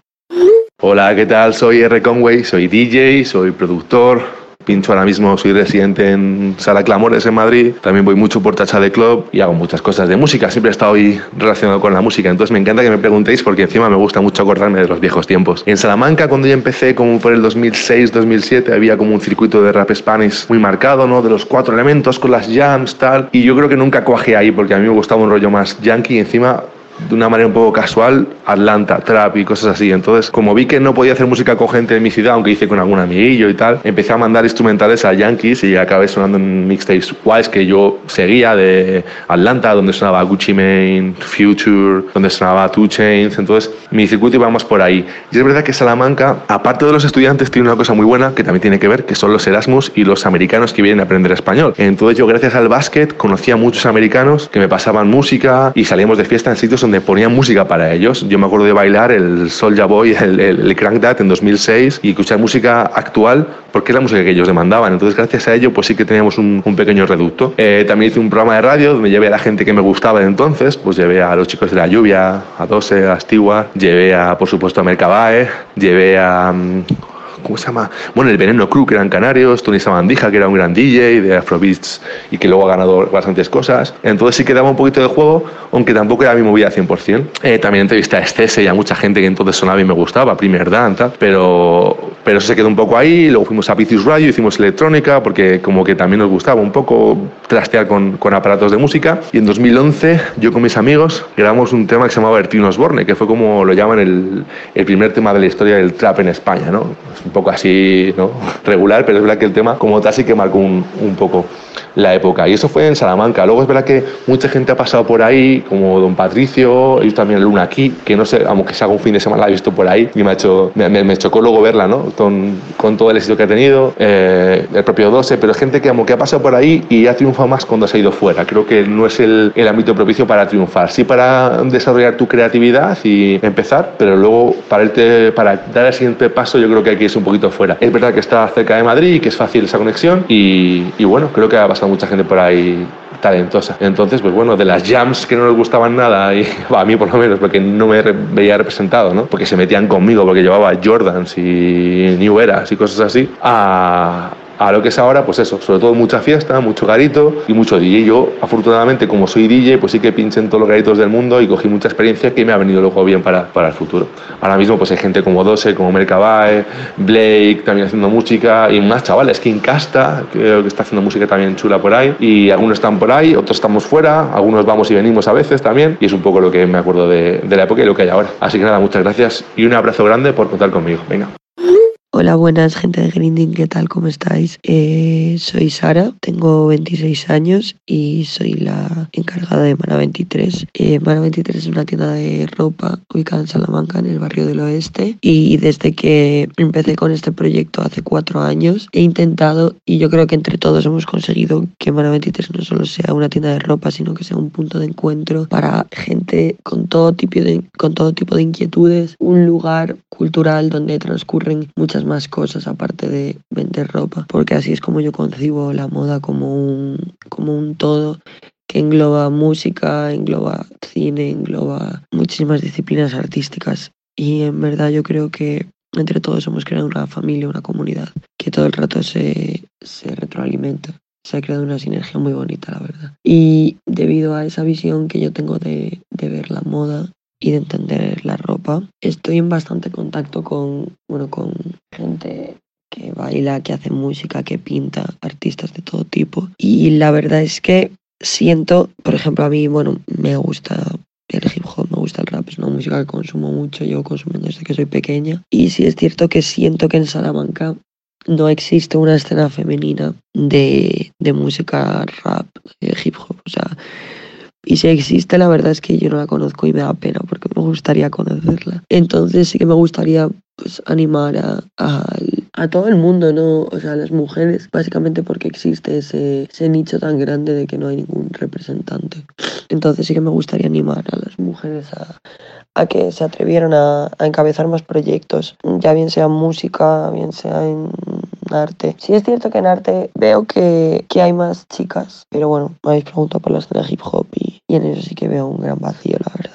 Hola, ¿qué tal? Soy R. Conway, soy D J, soy productor. Pincho ahora mismo, soy residente en Sala Clamores en Madrid, también voy mucho por Tacha de Club y hago muchas cosas de música, siempre he estado ahí relacionado con la música, entonces me encanta que me preguntéis porque encima me gusta mucho acordarme de los viejos tiempos. En Salamanca, cuando yo empecé, como por el dos mil seis dos mil siete, había como un circuito de rap Spanish muy marcado, ¿no? De los cuatro elementos con las jams, tal, y yo creo que nunca cuajé ahí porque a mí me gustaba un rollo más yankee y encima, de una manera un poco casual, Atlanta, trap y cosas así. Entonces, como vi que no podía hacer música con gente de mi ciudad, aunque hice con algún amiguillo y tal, empecé a mandar instrumentales a Yankees y acabé sonando en mixtapes guays que yo seguía de Atlanta, donde sonaba Gucci Mane, Future, donde sonaba Two Chainz. Entonces, mi circuito íbamos por ahí. Y es verdad que Salamanca, aparte de los estudiantes, tiene una cosa muy buena que también tiene que ver, que son los Erasmus y los americanos que vienen a aprender español. Entonces, yo gracias al básquet conocí a muchos americanos que me pasaban música y salíamos de fiesta en sitios donde donde ponían música para ellos. Yo me acuerdo de bailar el Soulja Boy, el, el, el Crank That en dos mil seis y escuchar música actual porque es la música que ellos demandaban. Entonces, gracias a ello, pues sí que teníamos un, un pequeño reducto. Eh, también hice un programa de radio donde llevé a la gente que me gustaba de entonces, pues llevé a Los Chicos de la Lluvia, a Dose, a Stewar, llevé a, por supuesto, a Mercabae, llevé a... Um, ¿cómo se llama? Bueno, el Veneno Crew, que eran canarios, Tony Sabandija, que era un gran D J de Afrobeats y que luego ha ganado bastantes cosas. Entonces sí quedaba un poquito de juego, aunque tampoco era mi movida cien por cien. Eh, también entrevisté a Excese y a mucha gente que entonces sonaba y me gustaba, Primer Dan, tal, pero, pero eso se quedó un poco ahí. Luego fuimos a Vicious Radio, hicimos electrónica, porque como que también nos gustaba un poco trastear con, con aparatos de música. Y en dos mil once, yo con mis amigos grabamos un tema que se llamaba Bertino Osborne, que fue como lo llaman el, el primer tema de la historia del trap en España, ¿no? Un poco así, ¿no? Regular, pero es verdad que el tema como tal sí que marcó un, un poco la época. Y eso fue en Salamanca. Luego es verdad que mucha gente ha pasado por ahí, como Don Patricio, y también Luna aquí, que no sé, aunque se haga un fin de semana la he visto por ahí y me ha hecho, me, me, me chocó luego verla, ¿no? Con, con todo el éxito que ha tenido, eh, el propio Dose, pero es gente que como que ha pasado por ahí y ha triunfado más cuando se ha ido fuera. Creo que no es el, el ámbito propicio para triunfar. Sí para desarrollar tu creatividad y empezar, pero luego para, irte, para dar el siguiente paso yo creo que hay que irse un poquito fuera. Es verdad que está cerca de Madrid, que es fácil esa conexión y, y bueno, creo que ha pasado mucha gente por ahí talentosa. Entonces, pues bueno, de las jams que no les gustaban nada, y a mí por lo menos, porque no me veía representado, ¿no? Porque se metían conmigo, porque llevaba Jordans y New Eras y cosas así, a... a lo que es ahora, pues eso, sobre todo mucha fiesta, mucho garito y mucho D J. Yo, afortunadamente, como soy D J, pues sí que pinché en todos los garitos del mundo y cogí mucha experiencia que me ha venido luego bien para, para el futuro. Ahora mismo, pues hay gente como Dose, como Mercabae, Blake, también haciendo música, y más chavales, King Casta, creo que está haciendo música también chula por ahí, y algunos están por ahí, otros estamos fuera, algunos vamos y venimos a veces también, y es un poco lo que me acuerdo de, de la época y lo que hay ahora. Así que nada, muchas gracias y un abrazo grande por contar conmigo. Venga. Hola, buenas, gente de Grinding, ¿qué tal? ¿Cómo estáis? Eh, soy Sara, tengo veintiséis años y soy la encargada de Mana veintitrés. Eh, Mana veintitrés es una tienda de ropa ubicada en Salamanca, en el barrio del Oeste. Y desde que empecé con este proyecto hace cuatro años, he intentado, y yo creo que entre todos hemos conseguido que Mana veintitrés no solo sea una tienda de ropa, sino que sea un punto de encuentro para gente con todo tipo de, con todo tipo de inquietudes, un lugar cultural donde transcurren muchas más cosas aparte de vender ropa, porque así es como yo concibo la moda, como un, como un todo que engloba música, engloba cine, engloba muchísimas disciplinas artísticas, y en verdad yo creo que entre todos hemos creado una familia, una comunidad que todo el rato se, se retroalimenta. Se ha creado una sinergia muy bonita, la verdad, y debido a esa visión que yo tengo de, de ver la moda y de entender la ropa, estoy en bastante contacto con, bueno, con gente que baila, que hace música, que pinta, artistas de todo tipo. Y la verdad es que siento, por ejemplo, a mí, bueno, me gusta el hip hop, me gusta el rap, es una música que consumo mucho, llevo consumiendo desde que soy pequeña. Y sí es cierto que siento que en Salamanca no existe una escena femenina de, de música rap, de hip hop, o sea... Y si existe, la verdad es que yo no la conozco y me da pena porque me gustaría conocerla. Entonces sí que me gustaría, pues, animar a, a, a todo el mundo, ¿no? O sea, a las mujeres, básicamente porque existe ese, ese nicho tan grande de que no hay ningún representante. Entonces sí que me gustaría animar a las mujeres a, a que se atrevieran a, a encabezar más proyectos, ya bien sea en música, bien sea en... arte. Sí es cierto que en arte veo que, que hay más chicas, pero bueno, me habéis preguntado por la escena hip hop y, y en eso sí que veo un gran vacío, la verdad.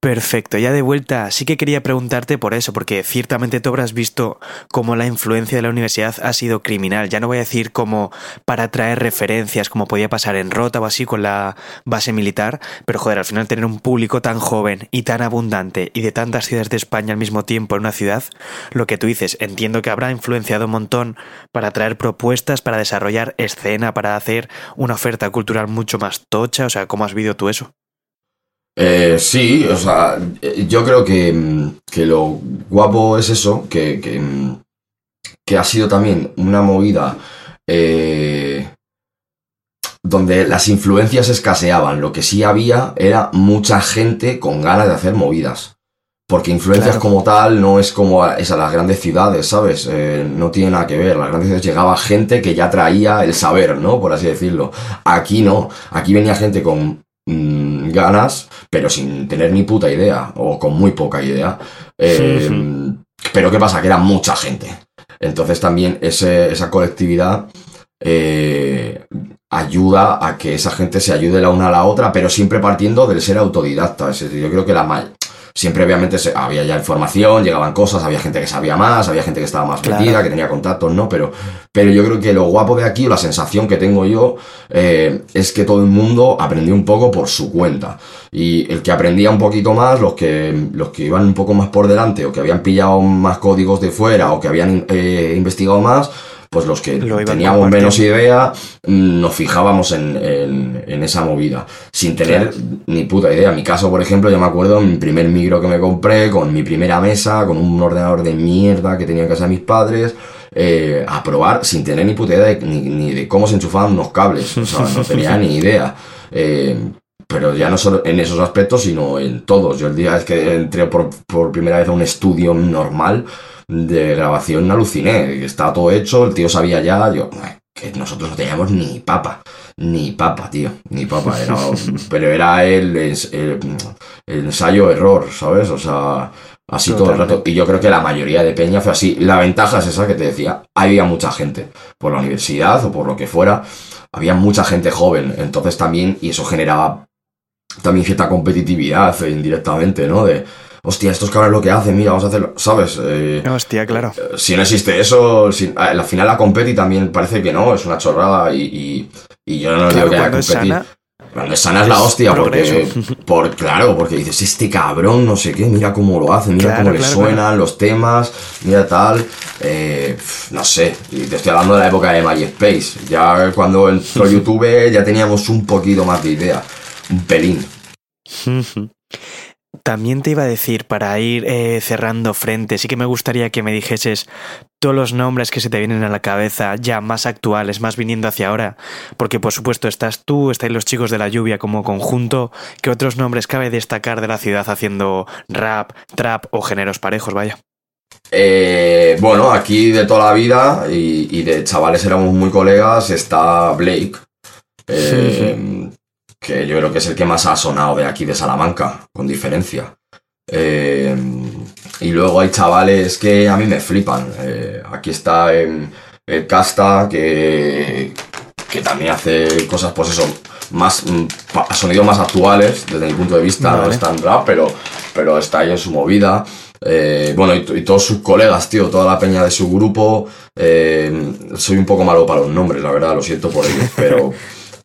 Perfecto, ya de vuelta. Sí que quería preguntarte por eso, porque ciertamente tú habrás visto cómo la influencia de la universidad ha sido criminal. Ya no voy a decir como para traer referencias, como podía pasar en Rota o así con la base militar, pero joder, al final tener un público tan joven y tan abundante y de tantas ciudades de España al mismo tiempo en una ciudad, lo que tú dices, entiendo que habrá influenciado un montón para traer propuestas, para desarrollar escena, para hacer una oferta cultural mucho más tocha. O sea, ¿cómo has vivido tú eso? Eh, sí, o sea, yo creo que, que lo guapo es eso, que, que, que ha sido también una movida eh, donde las influencias escaseaban. Lo que sí había era mucha gente con ganas de hacer movidas, porque influencias, claro, como tal no es como a, es a las grandes ciudades, ¿sabes? Eh, no tiene nada que ver. Las grandes ciudades llegaba gente que ya traía el saber, ¿no? Por así decirlo. Aquí no, aquí venía gente con... Mmm, con ganas, pero sin tener ni puta idea, o con muy poca idea. Eh, sí, sí. Pero ¿qué pasa? Que era mucha gente. Entonces también ese, esa colectividad eh, ayuda a que esa gente se ayude la una a la otra, pero siempre partiendo del ser autodidacta. Es decir, yo creo que la mal... Siempre, obviamente, se, había ya información, llegaban cosas, había gente que sabía más, había gente que estaba más claro. metida, que tenía contactos, ¿no? Pero, pero yo creo que lo guapo de aquí, o la sensación que tengo yo, eh, es que todo el mundo aprendió un poco por su cuenta. Y el que aprendía un poquito más, los que, los que iban un poco más por delante, o que habían pillado más códigos de fuera, o que habían eh, investigado más... pues los que lo teníamos menos idea nos fijábamos en, en, en esa movida, sin tener claro. ni puta idea. En mi caso, por ejemplo, yo me acuerdo en mi primer micro que me compré, con mi primera mesa, con un ordenador de mierda que tenía en casa de mis padres, eh, a probar sin tener ni puta idea de, ni, ni de cómo se enchufaban unos cables, o sea, no tenía ni idea. Eh, pero ya no solo en esos aspectos, sino en todos. Yo el día que entré por, por primera vez a un estudio normal, de grabación aluciné, estaba todo hecho, el tío sabía ya, yo, que nosotros no teníamos ni papa, ni papa, tío, ni papa, era, pero era el, el, el ensayo-error, ¿sabes? O sea, así todo el rato, y yo creo que la mayoría de peña fue así. La ventaja es esa que te decía, había mucha gente, por la universidad o por lo que fuera, había mucha gente joven, entonces también, y eso generaba también cierta competitividad indirectamente, ¿no? De, hostia, estos cabrones lo que hacen, mira, vamos a hacerlo, ¿sabes? Eh, hostia, claro. Si no existe eso, si, al final la competi también parece que no, es una chorrada y, y, y yo no claro, digo que haya competir. Cuando es sana es la hostia, porque, por, claro, porque dices, este cabrón, no sé qué, mira cómo lo hacen, mira claro, cómo claro, le suenan claro. los temas, mira tal, eh, no sé, y te estoy hablando de la época de MySpace, ya cuando entró YouTube ya teníamos un poquito más de idea, un pelín. También te iba a decir, para ir eh, cerrando frente, sí que me gustaría que me dijeses todos los nombres que se te vienen a la cabeza, ya más actuales, más viniendo hacia ahora, porque por supuesto estás tú, estáis los Chicos de la Lluvia como conjunto, ¿qué otros nombres cabe destacar de la ciudad haciendo rap, trap o géneros parejos, vaya? Eh, bueno, aquí de toda la vida y, y de chavales éramos muy colegas, está Blake, eh, sí, sí. que yo creo que es el que más ha sonado de aquí de Salamanca, con diferencia. Eh, y luego hay chavales que a mí me flipan. Eh, aquí está eh, el Casta, que, que también hace cosas, pues eso, más sonidos más actuales, desde mi punto de vista, vale. no es tan rap, pero, pero está ahí en su movida. Eh, bueno, y, y todos sus colegas, tío, toda la peña de su grupo. Eh, soy un poco malo para los nombres, la verdad, lo siento por ellos, pero...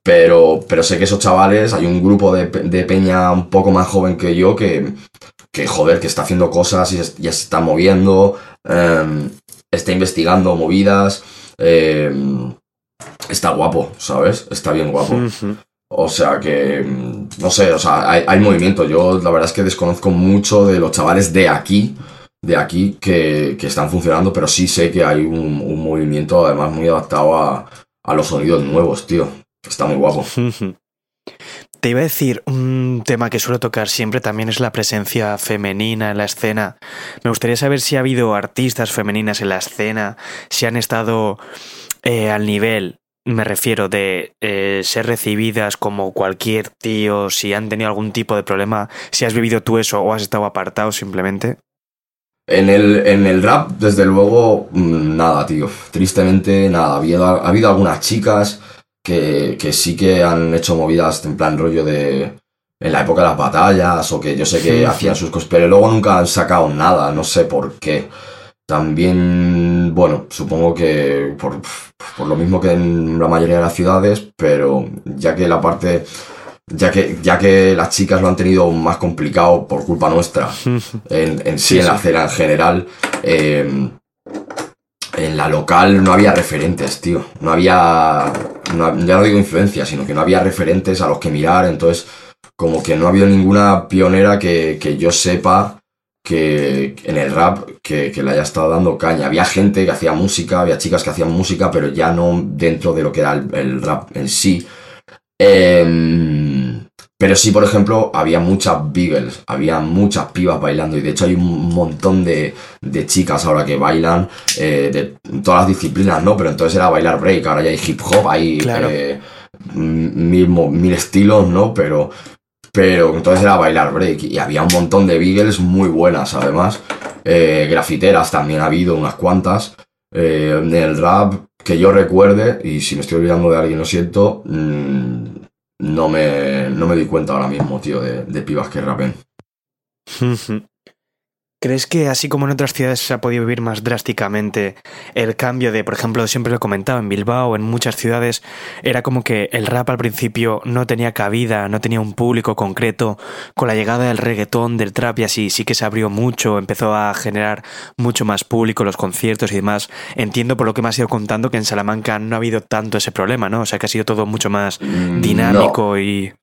Pero, pero sé que esos chavales, hay un grupo de, de peña un poco más joven que yo que, que joder, que está haciendo cosas y ya se está moviendo, eh, está investigando movidas, eh, está guapo, ¿sabes? Está bien guapo. Uh-huh. O sea que, no sé, o sea, hay, hay movimiento. Yo la verdad es que desconozco mucho de los chavales de aquí, de aquí que, que están funcionando, pero sí sé que hay un, un movimiento además muy adaptado a, a los sonidos nuevos, tío. Está muy guapo. Te iba a decir, un tema que suelo tocar siempre también es la presencia femenina en la escena. Me gustaría saber si ha habido artistas femeninas en la escena, si han estado eh, al nivel, me refiero, de eh, ser recibidas como cualquier tío, si han tenido algún tipo de problema, si has vivido tú eso o has estado apartado simplemente. En el, en el rap, desde luego, nada, tío. Tristemente, nada. Ha habido, ha habido algunas chicas... Que, que sí que han hecho movidas en plan rollo de... En la época de las batallas, o que yo sé que sí, hacían sus cosas, pero luego nunca han sacado nada, no sé por qué. También, bueno, supongo que por, por lo mismo que en la mayoría de las ciudades, pero ya que la parte... Ya que, ya que las chicas lo han tenido más complicado por culpa nuestra, en, en sí, sí, en la acera en general... Eh, en la local no había referentes, tío. No había... No, ya no digo influencia, sino que no había referentes a los que mirar. Entonces, como que no ha habido ninguna pionera que, que yo sepa que en el rap que, que le haya estado dando caña. Había gente que hacía música, había chicas que hacían música, pero ya no dentro de lo que era el, el rap en sí. Eh, pero sí, por ejemplo, había muchas beagles, había muchas pibas bailando, y de hecho hay un montón de, de chicas ahora que bailan eh, de todas las disciplinas, ¿no? Pero entonces era bailar break, ahora ya hay hip hop, hay claro. eh, mil, mil estilos, ¿no? Pero, pero entonces era bailar break y había un montón de beagles muy buenas además, eh, grafiteras también ha habido unas cuantas, eh, en el rap que yo recuerde, y si me estoy olvidando de alguien lo siento, mmm, no, me, no me doy cuenta ahora mismo, tío, de, de pibas que rapen. ¿Crees que así como en otras ciudades se ha podido vivir más drásticamente el cambio de, por ejemplo, siempre lo he comentado, en Bilbao, en muchas ciudades, era como que el rap al principio no tenía cabida, no tenía un público concreto, con la llegada del reggaetón, del trap y así, sí que se abrió mucho, empezó a generar mucho más público, los conciertos y demás? Entiendo por lo que me has ido contando que en Salamanca no ha habido tanto ese problema, ¿no? O sea, que ha sido todo mucho más dinámico no. y...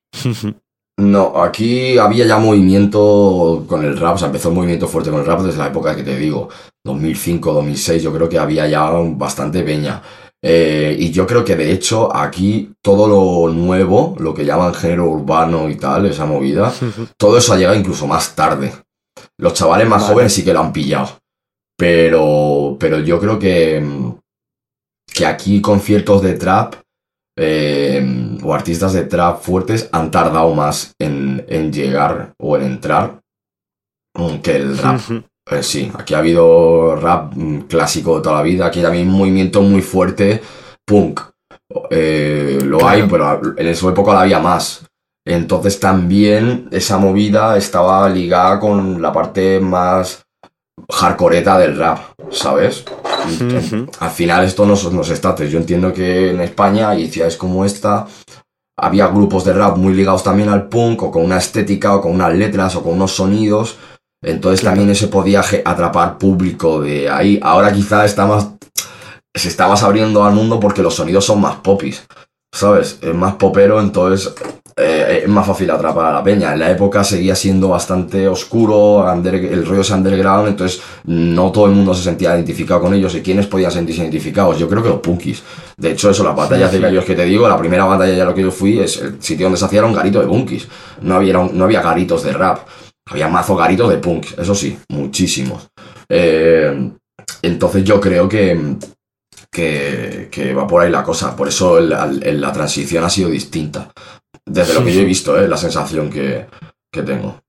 No, aquí había ya movimiento con el rap, o sea, empezó un movimiento fuerte con el rap desde la época que te digo, dos mil cinco, dos mil seis, yo creo que había ya bastante peña. Eh, y yo creo que de hecho aquí todo lo nuevo, lo que llaman género urbano y tal, esa movida, todo eso ha llegado incluso más tarde. Los chavales más vale. jóvenes sí que lo han pillado, pero, pero yo creo que, que aquí conciertos de trap... Eh, o artistas de trap fuertes han tardado más en, en llegar o en entrar que el rap. Eh, sí, aquí ha habido rap clásico de toda la vida, aquí también hay un movimiento muy fuerte punk, eh, lo claro. hay, pero en su época lo había más, entonces también esa movida estaba ligada con la parte más hardcoreta del rap, ¿sabes? Uh-huh. Al final esto no son los estatus. Yo entiendo que en España y ciudades como esta había grupos de rap muy ligados también al punk, o con una estética, o con unas letras, o con unos sonidos. Entonces claro. también se podía atrapar público de ahí. Ahora quizá está más, se está más abriendo al mundo porque los sonidos son más popis, ¿sabes? Es más popero, entonces eh, es más fácil atrapar a la peña. En la época seguía siendo bastante oscuro, under, el rollo es underground, entonces no todo el mundo se sentía identificado con ellos. ¿Y quiénes podían sentirse identificados? Yo creo que los punkis. De hecho, eso, las batallas sí, de gallos sí. que te digo, la primera batalla ya lo que yo fui es el sitio donde se hacía era un garito de punkis. No había, no había garitos de rap, había mazo garitos de punks, eso sí, muchísimos. Eh, entonces yo creo que... Que, que va por ahí la cosa, por eso el, el, la transición ha sido distinta, desde sí, lo que yo he visto, ¿eh? La sensación que, que tengo.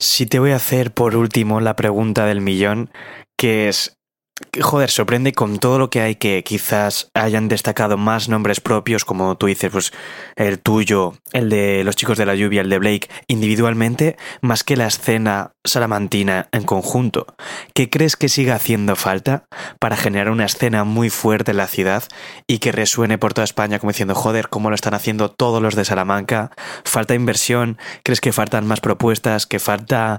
Sí, te voy a hacer por último la pregunta del millón, que es, joder, sorprende con todo lo que hay que quizás hayan destacado más nombres propios, como tú dices, pues el tuyo, el de Los Chicos de la Lluvia, el de Blake, individualmente, más que la escena salamantina en conjunto. ¿Qué crees que siga haciendo falta para generar una escena muy fuerte en la ciudad y que resuene por toda España como diciendo, joder, cómo lo están haciendo todos los de Salamanca? ¿Falta inversión? ¿Crees que faltan más propuestas? ¿Que falta...?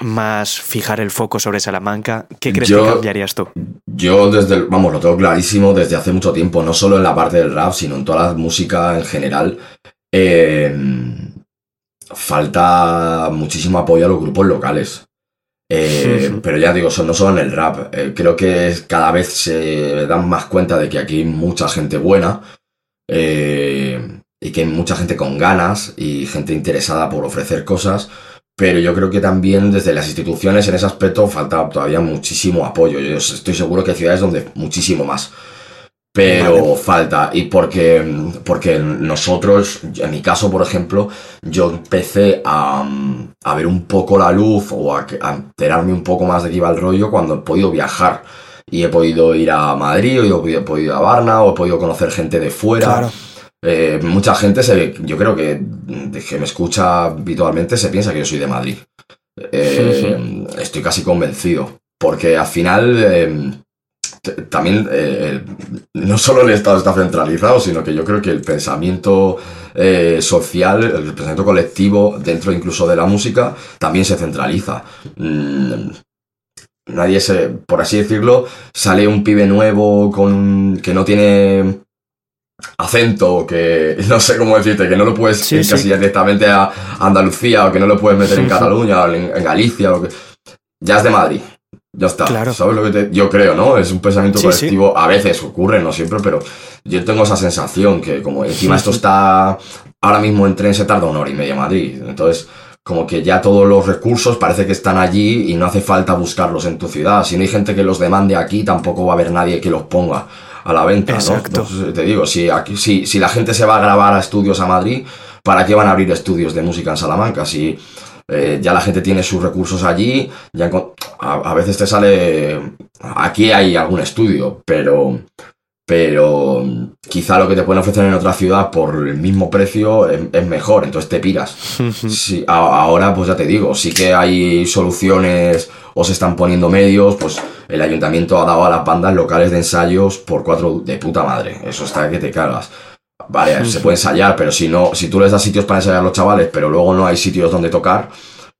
Más fijar el foco sobre Salamanca. ¿Qué crees yo, que cambiarías tú? Yo desde el, vamos, lo tengo clarísimo desde hace mucho tiempo, no solo en la parte del rap, sino en toda la música en general. Eh, falta muchísimo apoyo a los grupos locales. Eh, sí, sí. Pero ya digo, no solo en el rap. Eh, creo que cada vez se dan más cuenta de que aquí hay mucha gente buena. Eh, y que hay mucha gente con ganas y gente interesada por ofrecer cosas. Pero yo creo que también desde las instituciones en ese aspecto falta todavía muchísimo apoyo. Yo estoy seguro que hay ciudades donde muchísimo más. Pero vale. falta. Y porque, porque nosotros, en mi caso, por ejemplo, yo empecé a, a ver un poco la luz o a, a enterarme un poco más de qué iba el rollo cuando he podido viajar. Y he podido ir a Madrid, o he podido, he podido ir a Varna, o he podido conocer gente de fuera. Claro. Eh, mucha gente, se, yo creo que, que me escucha habitualmente, se piensa que yo soy de Madrid. Eh, sí, sí. Estoy casi convencido, porque al final eh, t- también eh, no solo el Estado está centralizado, sino que yo creo que el pensamiento eh, social, el pensamiento colectivo, dentro incluso de la música, también se centraliza. Mm. Nadie se, por así decirlo, sale un pibe nuevo con que no tiene... acento, que no sé cómo decirte, que no lo puedes sí, encasillar sí. directamente a Andalucía, o que no lo puedes meter en Cataluña o en, en Galicia, o que... ya es de Madrid, ya está, claro. ¿Sabes lo que te... yo creo, ¿no? Es un pensamiento sí, colectivo, sí. A veces ocurre, no siempre, pero yo tengo esa sensación que como encima esto está, ahora mismo en tren se tarda una hora y media en Madrid, entonces como que ya todos los recursos parece que están allí y no hace falta buscarlos en tu ciudad, si no hay gente que los demande aquí tampoco va a haber nadie que los ponga a la venta, ¿no? Te digo, si, aquí, si, si la gente se va a grabar a estudios a Madrid, ¿para qué van a abrir estudios de música en Salamanca? Si eh, ya la gente tiene sus recursos allí, ya a, a veces te sale... Aquí hay algún estudio, pero... pero quizá lo que te pueden ofrecer en otra ciudad por el mismo precio es, es mejor, entonces te piras. Sí, a, ahora, pues ya te digo, sí que hay soluciones o se están poniendo medios, pues el ayuntamiento ha dado a las bandas locales de ensayos por cuatro de puta madre, eso está que te cagas. Vale, sí, se puede ensayar, pero si no, si tú les das sitios para ensayar a los chavales, pero luego no hay sitios donde tocar,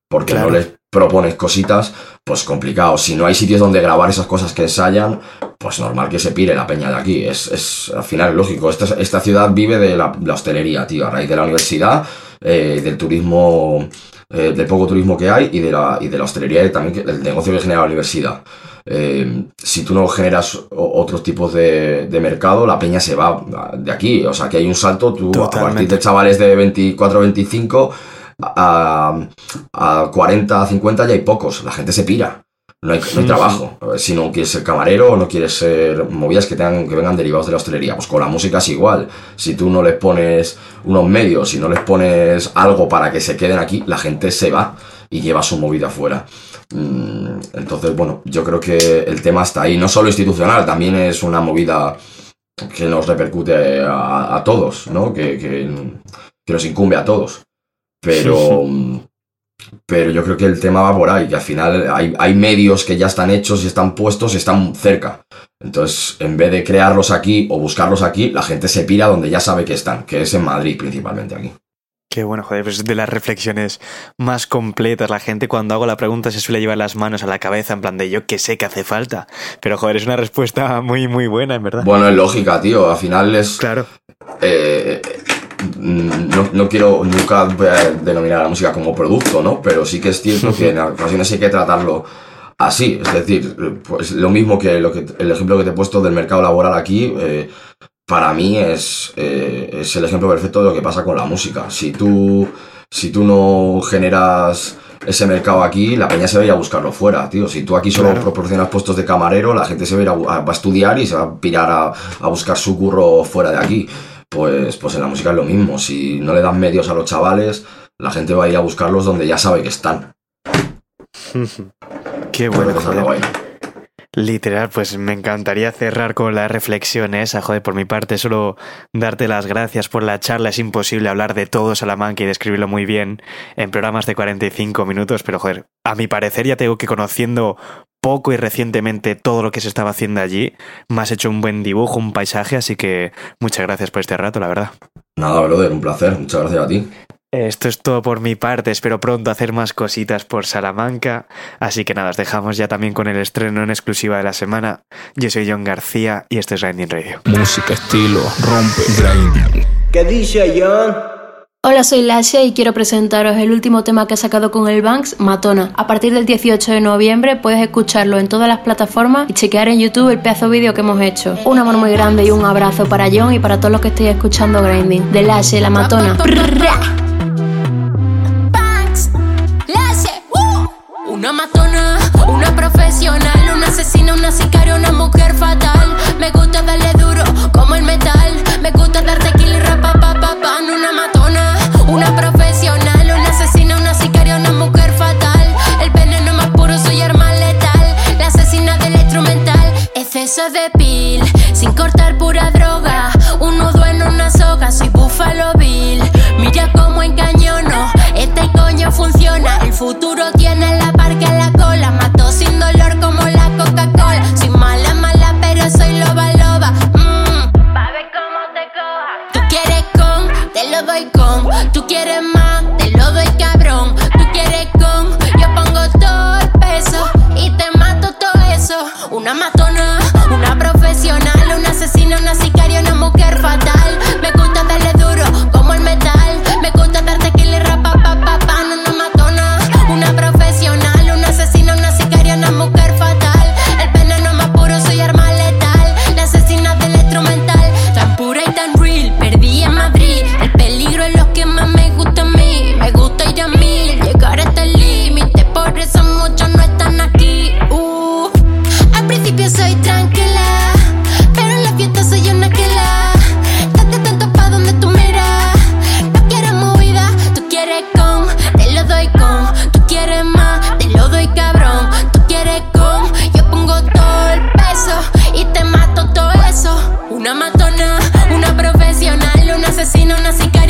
porque claro, no les propones cositas, pues complicado. Si no hay sitios donde grabar esas cosas que ensayan, pues normal que se pire la peña de aquí. Es, es al final lógico. Esta, esta ciudad vive de la, la hostelería, tío, a raíz de la universidad, eh, del turismo, eh, del poco turismo que hay y de la, y de la hostelería y también del negocio que genera la universidad. Eh, si tú no generas otros tipos de, de mercado, la peña se va de aquí. O sea, que hay un salto. Tú, totalmente, a partir de chavales de veinticuatro, veinticinco a, a cuarenta, cincuenta, ya hay pocos. La gente se pira. No hay, no hay trabajo. Si no quieres ser camarero o no quieres ser movidas que tengan, que vengan derivados de la hostelería, pues con la música es igual. Si tú no les pones unos medios, si no les pones algo para que se queden aquí, la gente se va y lleva su movida afuera. Entonces, bueno, yo creo que el tema está ahí. No solo institucional, también es una movida que nos repercute a, a todos, ¿no? Que, que, que nos incumbe a todos. Pero... pero yo creo que el tema va por ahí, que al final hay, hay medios que ya están hechos y están puestos y están cerca. Entonces, en vez de crearlos aquí o buscarlos aquí, la gente se pira donde ya sabe que están, que es en Madrid principalmente aquí. Qué bueno, joder, pues es de las reflexiones más completas. La gente cuando hago la pregunta se suele llevar las manos a la cabeza en plan de yo que sé que hace falta. Pero joder, es una respuesta muy, muy buena, en verdad. Bueno, es lógica, tío. Al final es... Claro. Eh... No, no quiero nunca denominar a la música como producto, ¿no? Pero sí que es cierto que en ocasiones hay que tratarlo así. Es decir, pues lo mismo que, lo que el ejemplo que te he puesto del mercado laboral aquí, eh, para mí es, eh, es el ejemplo perfecto de lo que pasa con la música. Si tú, si tú no generas ese mercado aquí, la peña se va a ir a buscarlo fuera, tío. Si tú aquí solo claro, proporcionas puestos de camarero, la gente se va a, ir a, va a estudiar y se va a pirar a, a buscar su curro fuera de aquí. Pues, pues en la música es lo mismo. Si no le das medios a los chavales, la gente va a ir a buscarlos donde ya sabe que están. Qué bueno, joder. Literal, pues me encantaría cerrar con la reflexión esa, joder, por mi parte solo darte las gracias por la charla. Es imposible hablar de todo Salamanca y describirlo muy bien en programas de cuarenta y cinco minutos, pero joder, a mi parecer ya tengo que conociendo poco y recientemente todo lo que se estaba haciendo allí, me has hecho un buen dibujo, un paisaje, así que muchas gracias por este rato, la verdad. Nada, brother, un placer, muchas gracias a ti. Esto es todo por mi parte, espero pronto hacer más cositas por Salamanca, así que nada, os dejamos ya también con el estreno en exclusiva de la semana. Yo soy John García y esto es Grinding Radio. Música, estilo, rompe, grinding. ¿Qué dice John? Hola, soy Lacia y quiero presentaros el último tema que he sacado con el Banks, Matona. A partir del dieciocho de noviembre puedes escucharlo en todas las plataformas y chequear en YouTube el pedazo vídeo que hemos hecho. Un amor muy grande y un abrazo para John y para todos los que estéis escuchando Grinding. De Lacia, la Matona. Una matona, una profesional, una asesina, una sicaria, una mujer fatal. Me gusta darle duro como el metal. Me gusta dar tequila y rapa, pa, pa, pan. Una matona, una profesional, una asesina, una sicaria, una mujer fatal. El veneno más puro, soy arma letal. La asesina del instrumental. Exceso de pil, sin cortar pura droga. Un nudo en una soga, soy Buffalo Bill. Mira cómo encañono, este coño funciona. El futuro tiene la parca en la cola. Mato sin dolor como la Coca-Cola. Soy mala, mala, pero soy loba, loba. Mmm, pa' ver cómo te coja. Tú quieres con, te lo doy con. Tú quieres más, te lo doy cabrón. Tú quieres con, yo pongo todo el peso y te mato todo eso. Una matona, una profesional, una asesina, una sicaria, una mujer fatal. Me gusta darle duro como el metal. Me gusta dar tequila y rapa, pa, pa, pan. Una matona, una profesional, una asesina, una sicaria, una mujer fatal. El veneno más puro, soy arma letal. La asesina del instrumental. Tan pura y tan real, perdí en Madrid. El peligro es lo que más me gusta a mí. Me gusta ir a mil, llegar hasta el límite. Por eso muchos no están aquí. Uh. Al principio soy tranquila, pero en la fiesta soy una que la vecina, una cicatriz.